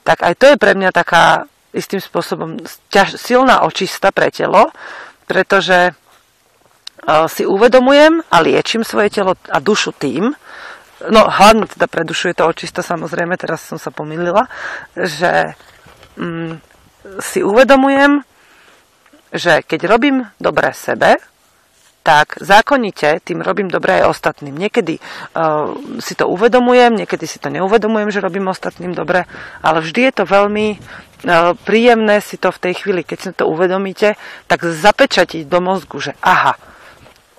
Tak aj to je pre mňa taká istým spôsobom ťaž, silná očista pre telo, pretože e, si uvedomujem a liečím svoje telo a dušu tým, no hlavne teda pre dušu je to očista, samozrejme, teraz som sa pomýlila, že mm, si uvedomujem, že keď robím dobre sebe, tak zákonite tým robím dobre aj ostatným. Niekedy uh, si to uvedomujem, niekedy si to neuvedomujem, že robím ostatným dobre, ale vždy je to veľmi uh, príjemné si to v tej chvíli, keď si to uvedomíte, tak zapečatiť do mozgu, že aha,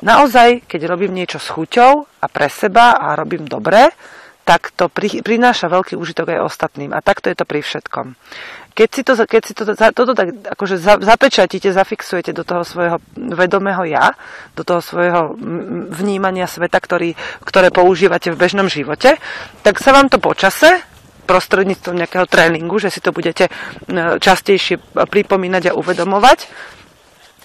naozaj, keď robím niečo s chuťou a pre seba a robím dobre, tak to pri, prináša veľký úžitok aj ostatným. A takto je to pri všetkom. Keď si, to, keď si to, toto tak akože zapečatíte, zafixujete do toho svojho vedomého ja, do toho svojho vnímania sveta, ktorý, ktoré používate v bežnom živote, tak sa vám to počase, prostredníctvom nejakého tréningu, že si to budete častejšie pripomínať a uvedomovať,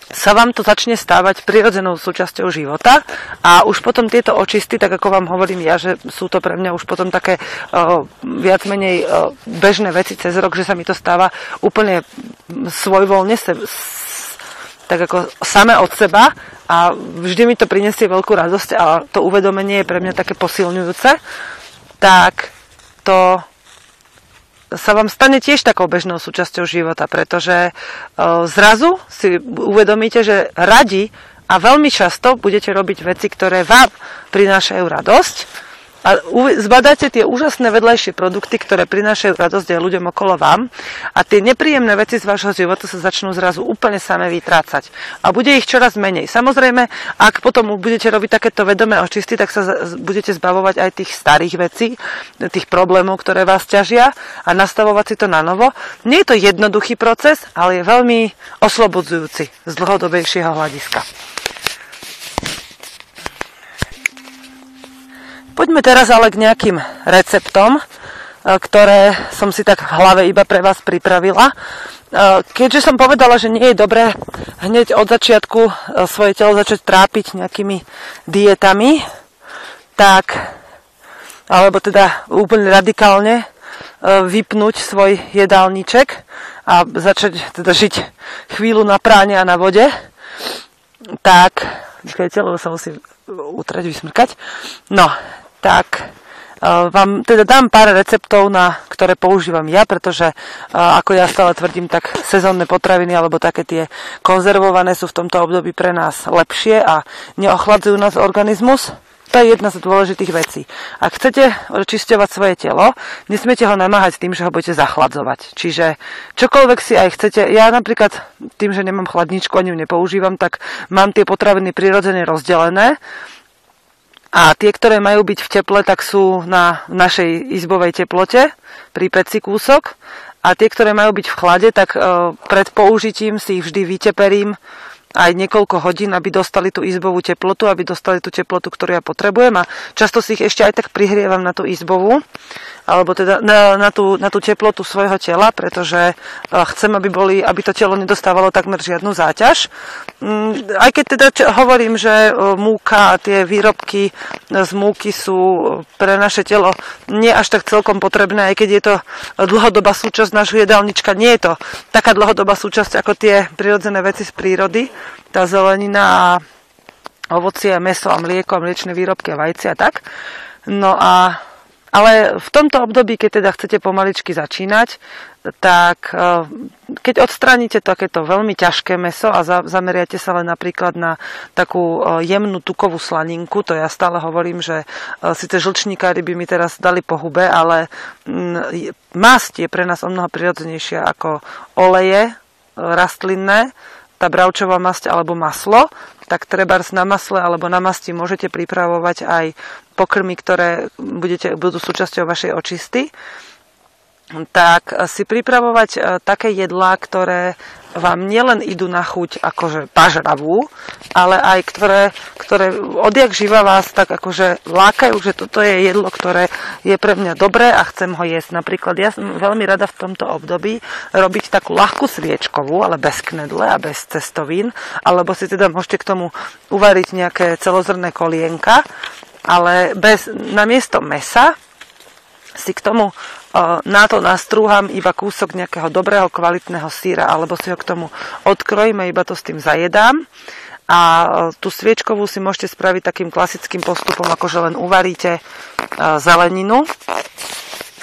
sa vám to začne stávať prirodzenou súčasťou života, a už potom tieto očisty, tak ako vám hovorím ja, že sú to pre mňa už potom také uh, viac menej uh, bežné veci cez rok, že sa mi to stáva úplne svojvoľne, se, s, tak ako same od seba, a vždy mi to prinesie veľkú radosť a to uvedomenie je pre mňa také posilňujúce, tak to sa vám stane tiež takou bežnou súčasťou života, pretože zrazu si uvedomíte, že radi a veľmi často budete robiť veci, ktoré vám prinášajú radosť a zbadáte tie úžasné vedľajšie produkty, ktoré prinášajú radosť aj ľuďom okolo vám a tie nepríjemné veci z vášho života sa začnú zrazu úplne samé vytrácať a bude ich čoraz menej. Samozrejme, ak potom budete robiť takéto vedomé očisty, tak sa budete zbavovať aj tých starých vecí, tých problémov, ktoré vás ťažia a nastavovať si to na novo. Nie je to jednoduchý proces, ale je veľmi oslobodzujúci z dlhodobejšieho hľadiska. Poďme teraz ale k nejakým receptom, ktoré som si tak v hlave iba pre vás pripravila. Keďže som povedala, že nie je dobré hneď od začiatku svoje telo začať trápiť nejakými dietami, tak, alebo teda úplne radikálne vypnúť svoj jedálniček a začať teda žiť chvíľu na práne a na vode, tak, počkajte, lebo sa musím utrať, vysmrkať. No, tak vám teda dám pár receptov, na ktoré používam ja, pretože ako ja stále tvrdím, tak sezónne potraviny alebo také tie konzervované sú v tomto období pre nás lepšie a neochladzujú nás organizmus. To je jedna z dôležitých vecí. Ak chcete očisťovať svoje telo, nesmiete ho namáhať tým, že ho budete zachladzovať. Čiže čokoľvek si aj chcete, ja napríklad tým, že nemám chladničku ani ju nepoužívam, tak mám tie potraviny prirodzene rozdelené. A tie, ktoré majú byť v teple, tak sú na našej izbovej teplote, pri peci kúsok. A tie, ktoré majú byť v chlade, tak e, pred použitím si ich vždy vyteperím aj niekoľko hodín, aby dostali tú izbovú teplotu, aby dostali tú teplotu, ktorú ja potrebujem. A často si ich ešte aj tak prihrievam na tú izbovú, alebo teda na, na, tú, na tú teplotu svojho tela, pretože chcem, aby boli, aby to telo nedostávalo takmer žiadnu záťaž. Aj keď teda hovorím, že múka a tie výrobky z múky sú pre naše telo nie až tak celkom potrebné, aj keď je to dlhodobá súčasť nášho jedálnička, nie je to taká dlhodobá súčasť ako tie prirodzené veci z prírody, tá zelenina a ovocie, mäso a mlieko a mliečne výrobky a vajcia a tak. No a ale v tomto období, keď teda chcete pomaličky začínať, tak keď odstraníte takéto veľmi ťažké mäso a zameriate sa len napríklad na takú jemnú tukovú slaninku, to ja stále hovorím, že síce žlčníkári by mi teraz dali po hube, ale masť je pre nás omnoho prirodzenejšia ako oleje rastlinné, tá bravčová masť alebo maslo, tak trebárs na masle alebo na masti môžete pripravovať aj pokrmy, ktoré budete, budú súčasťou vašej očisty. Tak si pripravovať také jedlá, ktoré vám nielen idú na chuť akože pažravú, ale aj ktoré, ktoré odjak živa vás tak akože lákajú, že toto je jedlo, ktoré je pre mňa dobré a chcem ho jesť. Napríklad ja som veľmi rada v tomto období robiť takú ľahkú sviečkovú, ale bez knedle a bez cestovín, alebo si teda môžete k tomu uvariť nejaké celozrné kolienka, ale bez, namiesto mesa si k tomu na to nastrúham iba kúsok nejakého dobrého, kvalitného syra, alebo si ho k tomu odkrojím a iba to s tým zajedám. A tú sviečkovú si môžete spraviť takým klasickým postupom, akože len uvaríte zeleninu,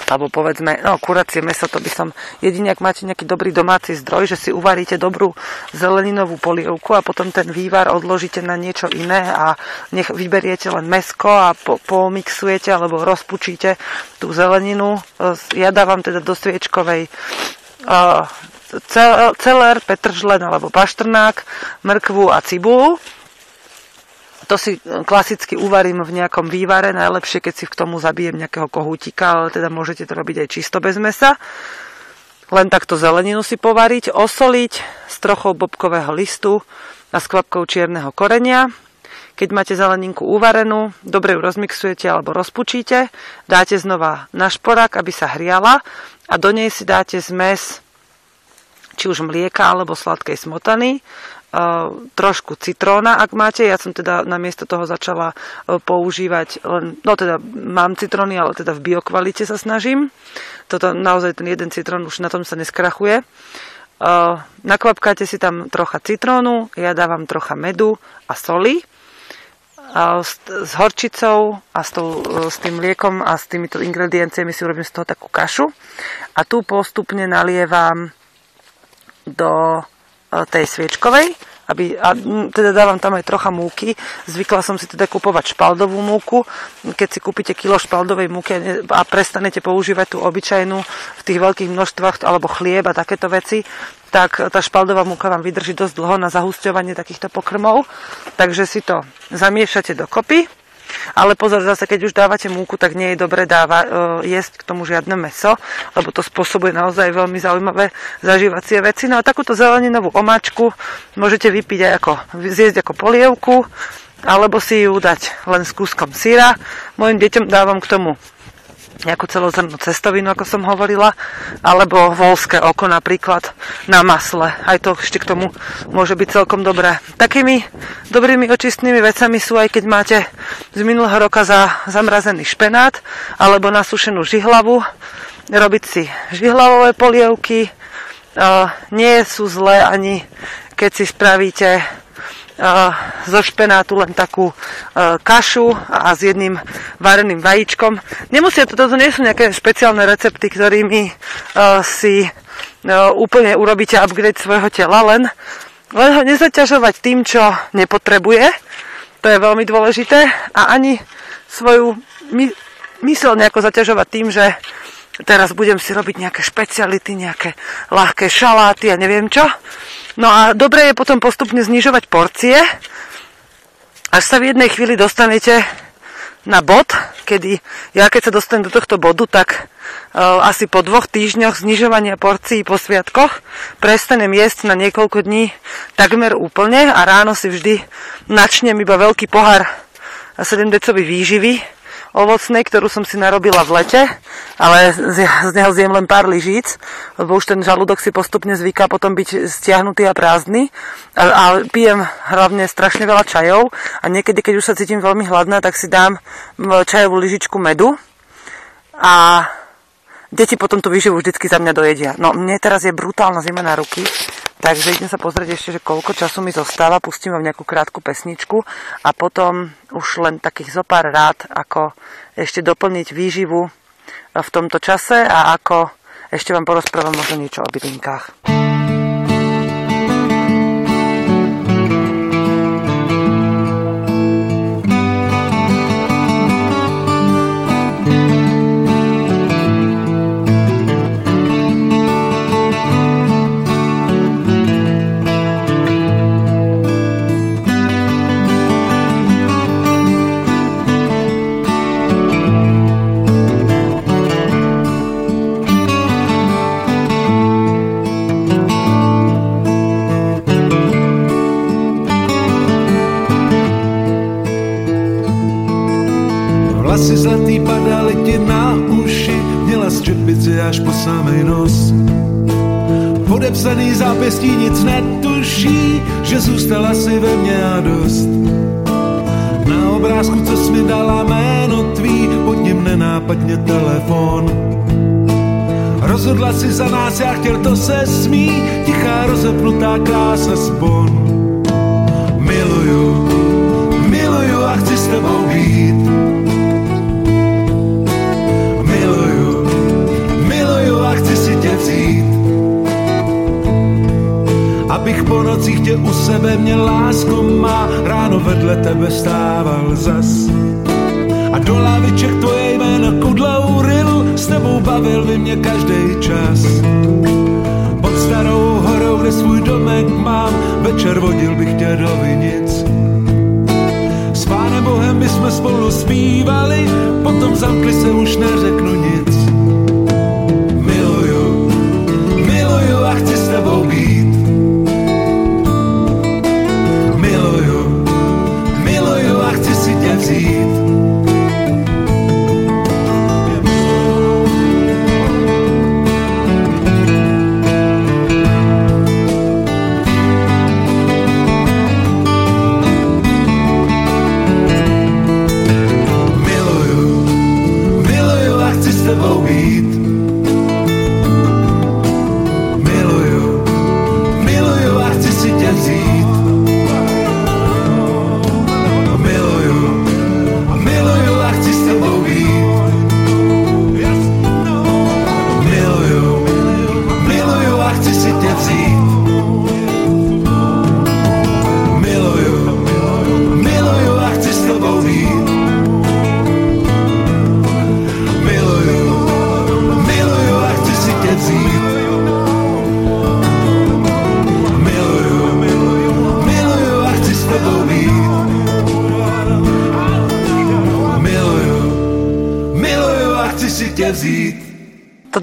alebo povedzme, no kuracie mäso, to by som jedine, ak máte nejaký dobrý domáci zdroj, že si uvaríte dobrú zeleninovú polievku a potom ten vývar odložíte na niečo iné a nech vyberiete len mäsko a po- pomixujete alebo rozpučíte tú zeleninu. Ja dávam teda do sviečkovej uh, celer, petržlen alebo paštrnák, mrkvu a cibulu. To si klasicky uvarím v nejakom vývare, najlepšie keď si k tomu zabijem nejakého kohútika, ale teda môžete to robiť aj čisto bez mäsa. Len takto zeleninu si povariť, osoliť s trochou bobkového listu a s kvapkou čierneho korenia. Keď máte zeleninku uvarenú, dobre ju rozmixujete alebo rozpučíte, dáte znova na šporák, aby sa hriala a do nej si dáte zmes či už mlieka alebo sladkej smotany, trošku citróna, ak máte. Ja som teda namiesto toho začala používať, len, no teda mám citróny, ale teda v biokvalite sa snažím. Toto naozaj ten jeden citrón už na tom sa neskrachuje. Nakvapkáte si tam trocha citrónu, ja dávam trocha medu a soli. A s horčicou a s, tou, s tým mliekom a s týmito ingredienciami si urobím z toho takú kašu. a tu postupne nalievam do tej sviečkovej, aby, a teda dávam tam aj trocha múky. Zvykla som si teda kupovať špaldovú múku. Keď si kúpite kilo špaldovej múky a, ne, a prestanete používať tú obyčajnú v tých veľkých množstvách, alebo chlieb a takéto veci, tak tá špaldová múka vám vydrží dosť dlho na zahusťovanie takýchto pokrmov. Takže si to zamiešate dokopy. Ale pozor, zase keď už dávate múku, tak nie je dobre dáva, e, jesť k tomu žiadne mäso, lebo to spôsobuje naozaj veľmi zaujímavé zažívacie veci. No a takúto zeleninovú omáčku môžete vypiť aj ako, zjesť ako polievku, alebo si ju dať len s kúskom syra. Mojim deťom dávam k tomu nejakú celozrnú cestovinu, ako som hovorila, alebo voľské oko napríklad na masle. Aj to ešte k tomu môže byť celkom dobré. Takými dobrými očistnými vecami sú, aj keď máte z minulého roka za zamrazený špenát alebo nasušenú žihlavu, robiť si žihlavové polievky. E, nie sú zlé ani keď si spravíte zo špenátu len takú kašu a s jedným vareným vajíčkom. Nemusia, toto nie sú nejaké špeciálne recepty, ktorými si úplne urobíte upgrade svojho tela, len, len ho nezaťažovať tým, čo nepotrebuje. To je veľmi dôležité. A ani svoju my, myseľ nejako zaťažovať tým, že teraz budem si robiť nejaké špeciality, nejaké ľahké šaláty a neviem čo. No a dobre je potom postupne znižovať porcie, až sa v jednej chvíli dostanete na bod, kedy ja keď sa dostanem do tohto bodu, tak e, asi po dvoch týždňoch znižovania porcií po sviatkoch prestanem jesť na niekoľko dní takmer úplne a ráno si vždy načnem iba veľký pohár sedemdecovej výživy ovocnej, ktorú som si narobila v lete, ale z neho zjem len pár lyžíc, lebo už ten žalúdok si postupne zvyká potom byť stiahnutý a prázdny. A, a pijem hlavne strašne veľa čajov a niekedy, keď už sa cítim veľmi hladná, tak si dám čajovú lyžičku medu a deti potom tú výživu vždycky za mňa dojedia. No mne teraz je brutálna zima na ruky, takže idem sa pozrieť ešte, že koľko času mi zostáva. Pustím vám nejakú krátku pesničku a potom už len takých zopár rád, ako ešte doplniť výživu v tomto čase a ako ešte vám porozprávam možno niečo o bylinkách. Vlasy zlatý padaly ti na uši, měla z čepice až po samej nos. Podepsaný zápěstí nic netuší, že zůstala si ve mně a dost. Na obrázku, co jsi mi dala jméno tvý, pod ním nenápadně telefon. Rozhodla si za nás, já chtěl, to se smí, tichá rozepnutá krása spon. Miluju, miluju a chci s tebou být. Abych po nocích tě u sebe měl, lásko má, ráno vedle tebe stával zas. A do láviček tvoje jméno kudlou ryl, s tebou bavil by mě každej čas. Pod starou horou, kde svůj domek mám, večer vodil bych tě do vinic. S pánem Bohem my jsme spolu zpívali, potom zamkli se, už neřeknu nic. Miluju, miluju a chci s tebou být. Oh.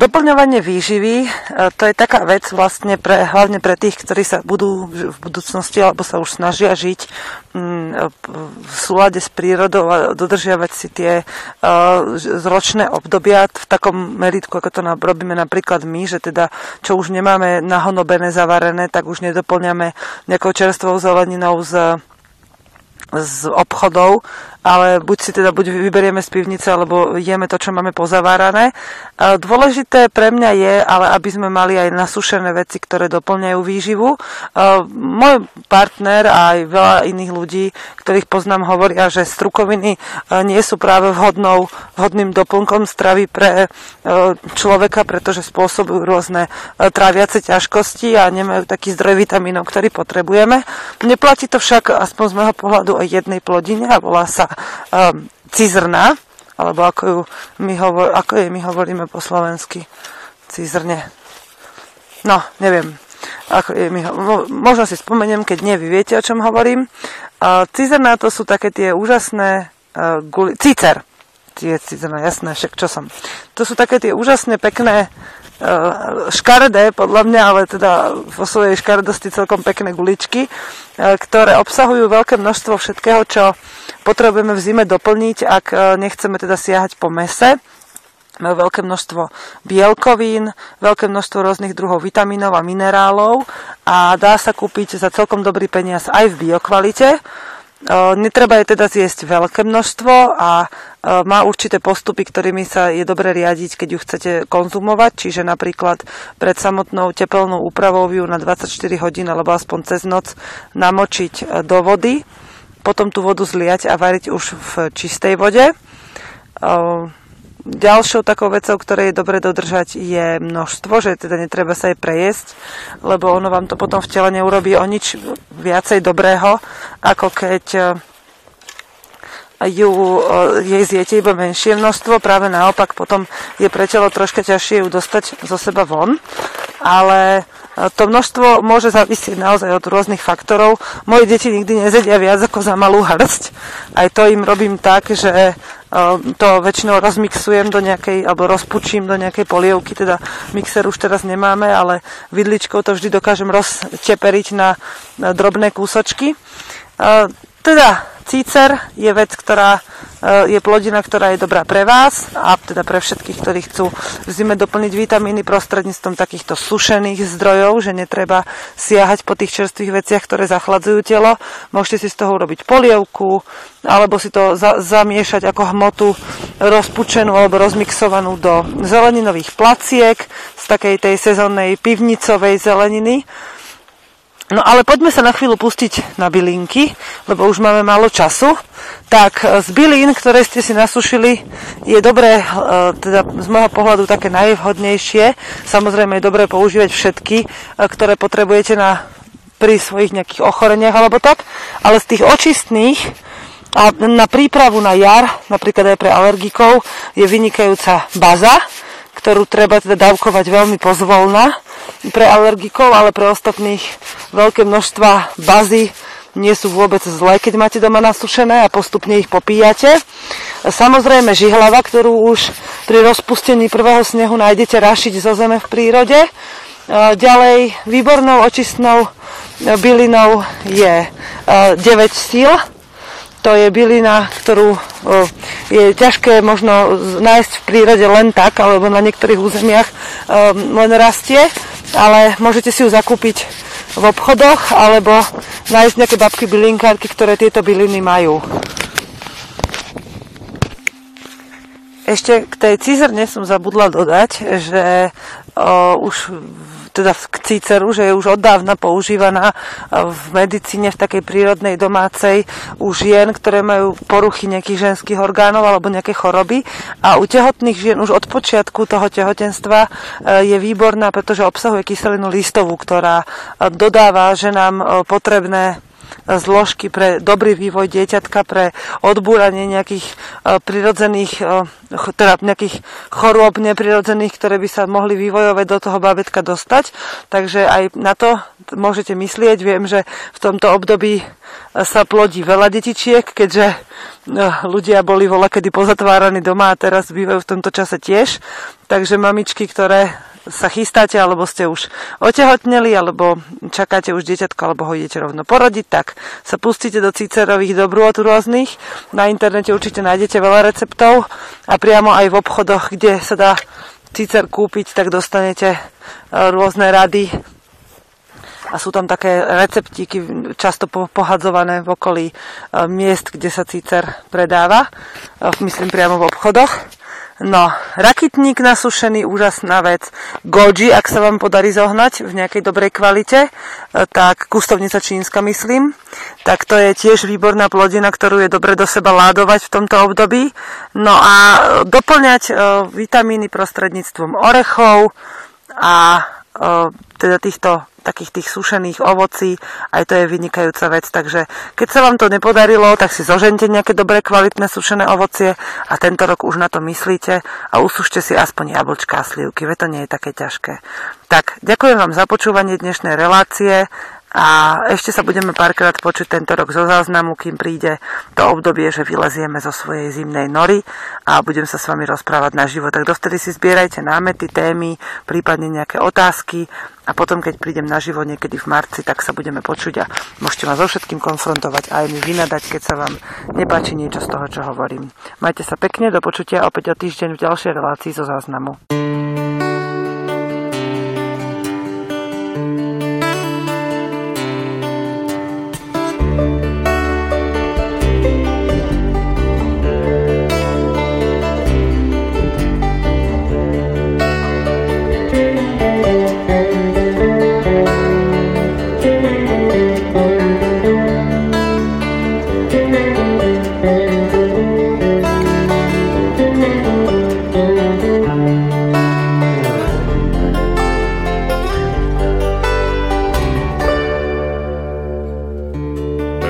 Doplňovanie výživy, to je taká vec vlastne pre, hlavne pre tých, ktorí sa budú v budúcnosti alebo sa už snažia žiť v súlade s prírodou a dodržiavať si tie ročné obdobia v takom meritku, ako to robíme napríklad my, že teda čo už nemáme nahonobené, zavarené, tak už nedoplňame nejakou čerstvou zeleninou z z obchodov, ale buď si teda buď vyberieme z pivnice, alebo jeme to, čo máme pozavárané. Dôležité pre mňa je, ale aby sme mali aj nasušené veci, ktoré doplňajú výživu. Môj partner a aj veľa iných ľudí, ktorých poznám, hovoria, že strukoviny nie sú práve vhodnou, vhodným doplnkom stravy pre človeka, pretože spôsobujú rôzne tráviace ťažkosti a nemajú taký zdroj vitamínov, ktorý potrebujeme. Neplatí to však, aspoň z môjho pohľadu, o jednej plodine a volá sa um, cizrna, alebo ako, ju my hovor, ako jej my hovoríme po slovensky, cizrne. No, neviem. Ako jej my ho- možno si spomeniem, keď nie, vy viete, o čom hovorím. Uh, cizrna to sú také tie úžasné uh, guli- cicer. Je cizrna, jasné, však čo som. To sú také tie úžasné, pekné škaredé, podľa mňa, ale teda vo svojej škaredosti celkom pekné guličky, ktoré obsahujú veľké množstvo všetkého, čo potrebujeme v zime doplniť, ak nechceme teda siahať po mäse. Majú veľké množstvo bielkovín, veľké množstvo rôznych druhov vitamínov a minerálov a dá sa kúpiť za celkom dobrý peniaz aj v biokvalite. Netreba je teda zjesť veľké množstvo a má určité postupy, ktorými sa je dobre riadiť, keď ju chcete konzumovať, čiže napríklad pred samotnou tepelnou úpravou ju na dvadsaťštyri hodín alebo aspoň cez noc namočiť do vody, potom tú vodu zliať a variť už v čistej vode. Ďalšou takou vecou, ktoré je dobre dodržať, je množstvo, že teda netreba sa jej prejesť, lebo ono vám to potom v tele neurobí o nič viacej dobrého, ako keď ju, jej zjete iba menšie množstvo. Práve naopak, potom je pre telo troška ťažšie ju dostať zo seba von. Ale to množstvo môže závisieť naozaj od rôznych faktorov. Moje deti nikdy nezedia viac ako za malú hrst. Aj to im robím tak, že to väčšinou rozmixujem do nejakej, alebo rozpučím do nejakej polievky, teda mixer už teraz nemáme, ale vidličkou to vždy dokážem rozteperiť na, na drobné kúsočky. Teda cícer je vec, ktorá je plodina, ktorá je dobrá pre vás a teda pre všetkých, ktorí chcú v zime doplniť vitamíny prostredníctvom takýchto sušených zdrojov, že netreba siahať po tých čerstvých veciach, ktoré zachladzujú telo. Môžete si z toho urobiť polievku alebo si to za- zamiešať ako hmotu rozpučenú alebo rozmixovanú do zeleninových placiek z takej tej sezónnej pivnicovej zeleniny. No ale poďme sa na chvíľu pustiť na bylinky, lebo už máme málo času. Tak z bylín, ktoré ste si nasušili, je dobré, teda z môjho pohľadu také najvhodnejšie. Samozrejme je dobré používať všetky, ktoré potrebujete na, pri svojich nejakých ochoreniach alebo tak. Ale z tých očistných a na prípravu na jar, napríklad aj pre alergikov, je vynikajúca baza, ktorú treba teda dávkovať veľmi pozvolna pre alergikov, ale pre ostatných veľké množstva bazy nie sú vôbec zlé, keď máte doma nasušené a postupne ich popíjate. Samozrejme žihlava, ktorú už pri rozpustení prvého snehu nájdete rašiť zo zeme v prírode. Ďalej výbornou očistnou bylinou je deväť síl. To je bylina, ktorú je ťažké možno nájsť v prírode len tak, alebo na niektorých územiach len rastie, ale môžete si ju zakúpiť v obchodoch, alebo nájsť nejaké babky bylinkárky, ktoré tieto byliny majú. Ešte k tej cizrne som zabudla dodať, že o, už teda k ciceru, že je už od dávna používaná v medicíne, v takej prírodnej domácej u žien, ktoré majú poruchy nejakých ženských orgánov alebo nejaké choroby. A u tehotných žien už od počiatku toho tehotenstva je výborná, pretože obsahuje kyselinu listovú, ktorá dodáva ženám potrebné zložky pre dobrý vývoj dieťatka, pre odbúranie nejakých uh, prirodzených, uh, teda nejakých chorôb neprirodzených, ktoré by sa mohli vývojové do toho bábätka dostať. Takže aj na to môžete myslieť. Viem, že v tomto období sa plodí veľa detičiek, keďže uh, ľudia boli voľakedy pozatváraní doma a teraz bývajú v tomto čase tiež. Takže mamičky, ktoré sa chystáte, alebo ste už otehotneli, alebo čakáte už dieťatko, alebo ho idete rovno porodiť, tak sa pustíte do Cicerových dobrôt rôznych. Na internete určite nájdete veľa receptov a priamo aj v obchodoch, kde sa dá Cicer kúpiť, tak dostanete rôzne rady a sú tam také receptíky často pohadzované v okolí miest, kde sa Cicer predáva, myslím priamo v obchodoch. No, rakitník nasušený, úžasná vec. Goji, ak sa vám podarí zohnať v nejakej dobrej kvalite, tak kustovnica čínska, myslím, tak to je tiež výborná plodina, ktorú je dobre do seba ládovať v tomto období. No a doplňať vitamíny prostredníctvom orechov a teda týchto takých tých sušených ovocí, aj to je vynikajúca vec, takže keď sa vám to nepodarilo, tak si zožente nejaké dobré kvalitné sušené ovocie a tento rok už na to myslíte a usúšte si aspoň jablčka a slivky, veď to nie je také ťažké. Tak, ďakujem vám za počúvanie dnešnej relácie a ešte sa budeme párkrát počuť tento rok zo záznamu, kým príde to obdobie, že vylezieme zo svojej zimnej nory a budem sa s vami rozprávať na živo. Tak dovtedy si zbierajte námety, témy, prípadne nejaké otázky. A potom, keď prídem na živo niekedy v marci, tak sa budeme počuť a môžete ma so všetkým konfrontovať a aj mi vynadať, keď sa vám nepáči niečo z toho, čo hovorím. Majte sa pekne, do počutia opäť o týždeň v ďalšej relácii zo záznamu.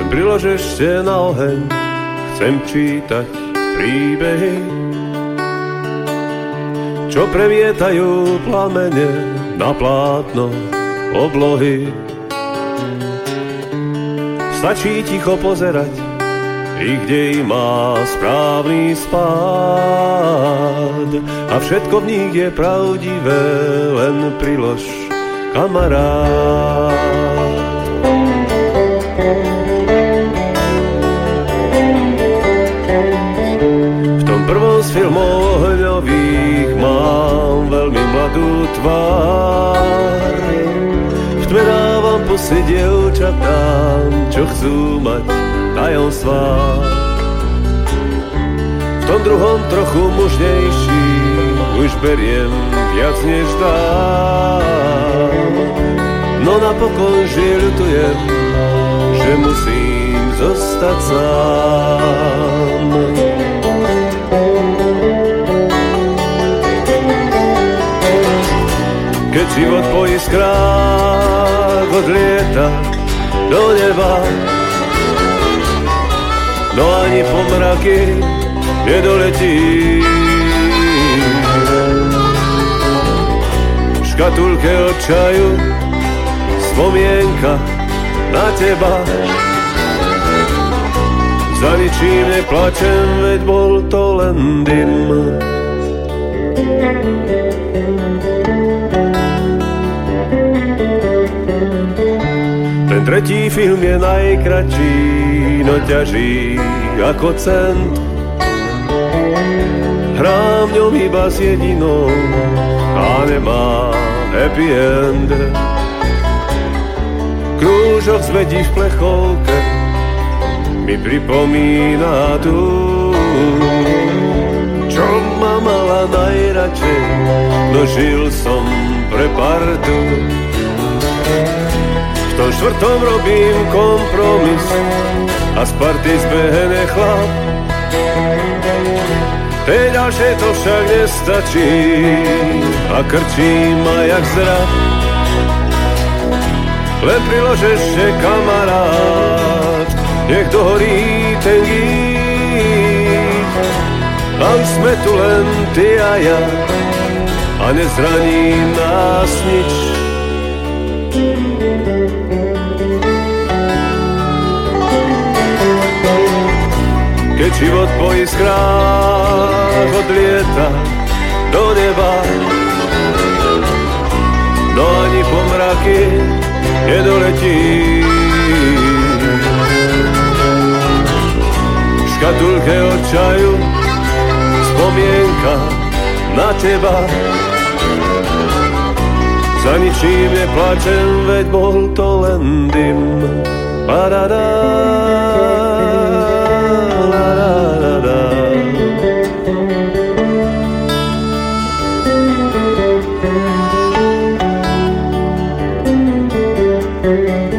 Prilož ešte na oheň, chcem čítať príbehy, čo previetajú plamene na plátno oblohy. Stačí ticho pozerať, i kde má správny spád, a všetko v nich je pravdivé, len prilož kamarád. Filmov ohňových mám veľmi mladú tvár. V tme dávam pusy dievčatám, čo chcú mať tajomstvá. V tom druhom trochu mužnejší, už beriem viac než dám. No napokon, že ľutujem, že musím zostať sám. Keď život po iskrách odlieta do neba, no ani po mraky nedoletí. V škatulke od čaju spomienka na teba. Za ničím neplačem, veď bol to len dym. Tretí film je najkračší, no ťaží ako cent. Hrám ňom iba s jedinou a nemá happy end. Krúžok zvedí v plechovke mi pripomína tu, čo ma mala najradšej, no žil som pre partu. V tom štvrtom robím kompromis a z party zbehne chlap. Tej ďalšej to však nestačí a krčím ma jak zrab. Len prilož ešte kamarát, nech dohorí ten gík. A už sme tu len ty a ja a nezraní nás nič. Keď život po iskrách odlieta do neba. No ani po mraky nedoletí. V škatulke od čaju spomienka na teba. Za ničím neplačem, veď bol to len dym. Ba-da-da, la-da-da-da. Thank you.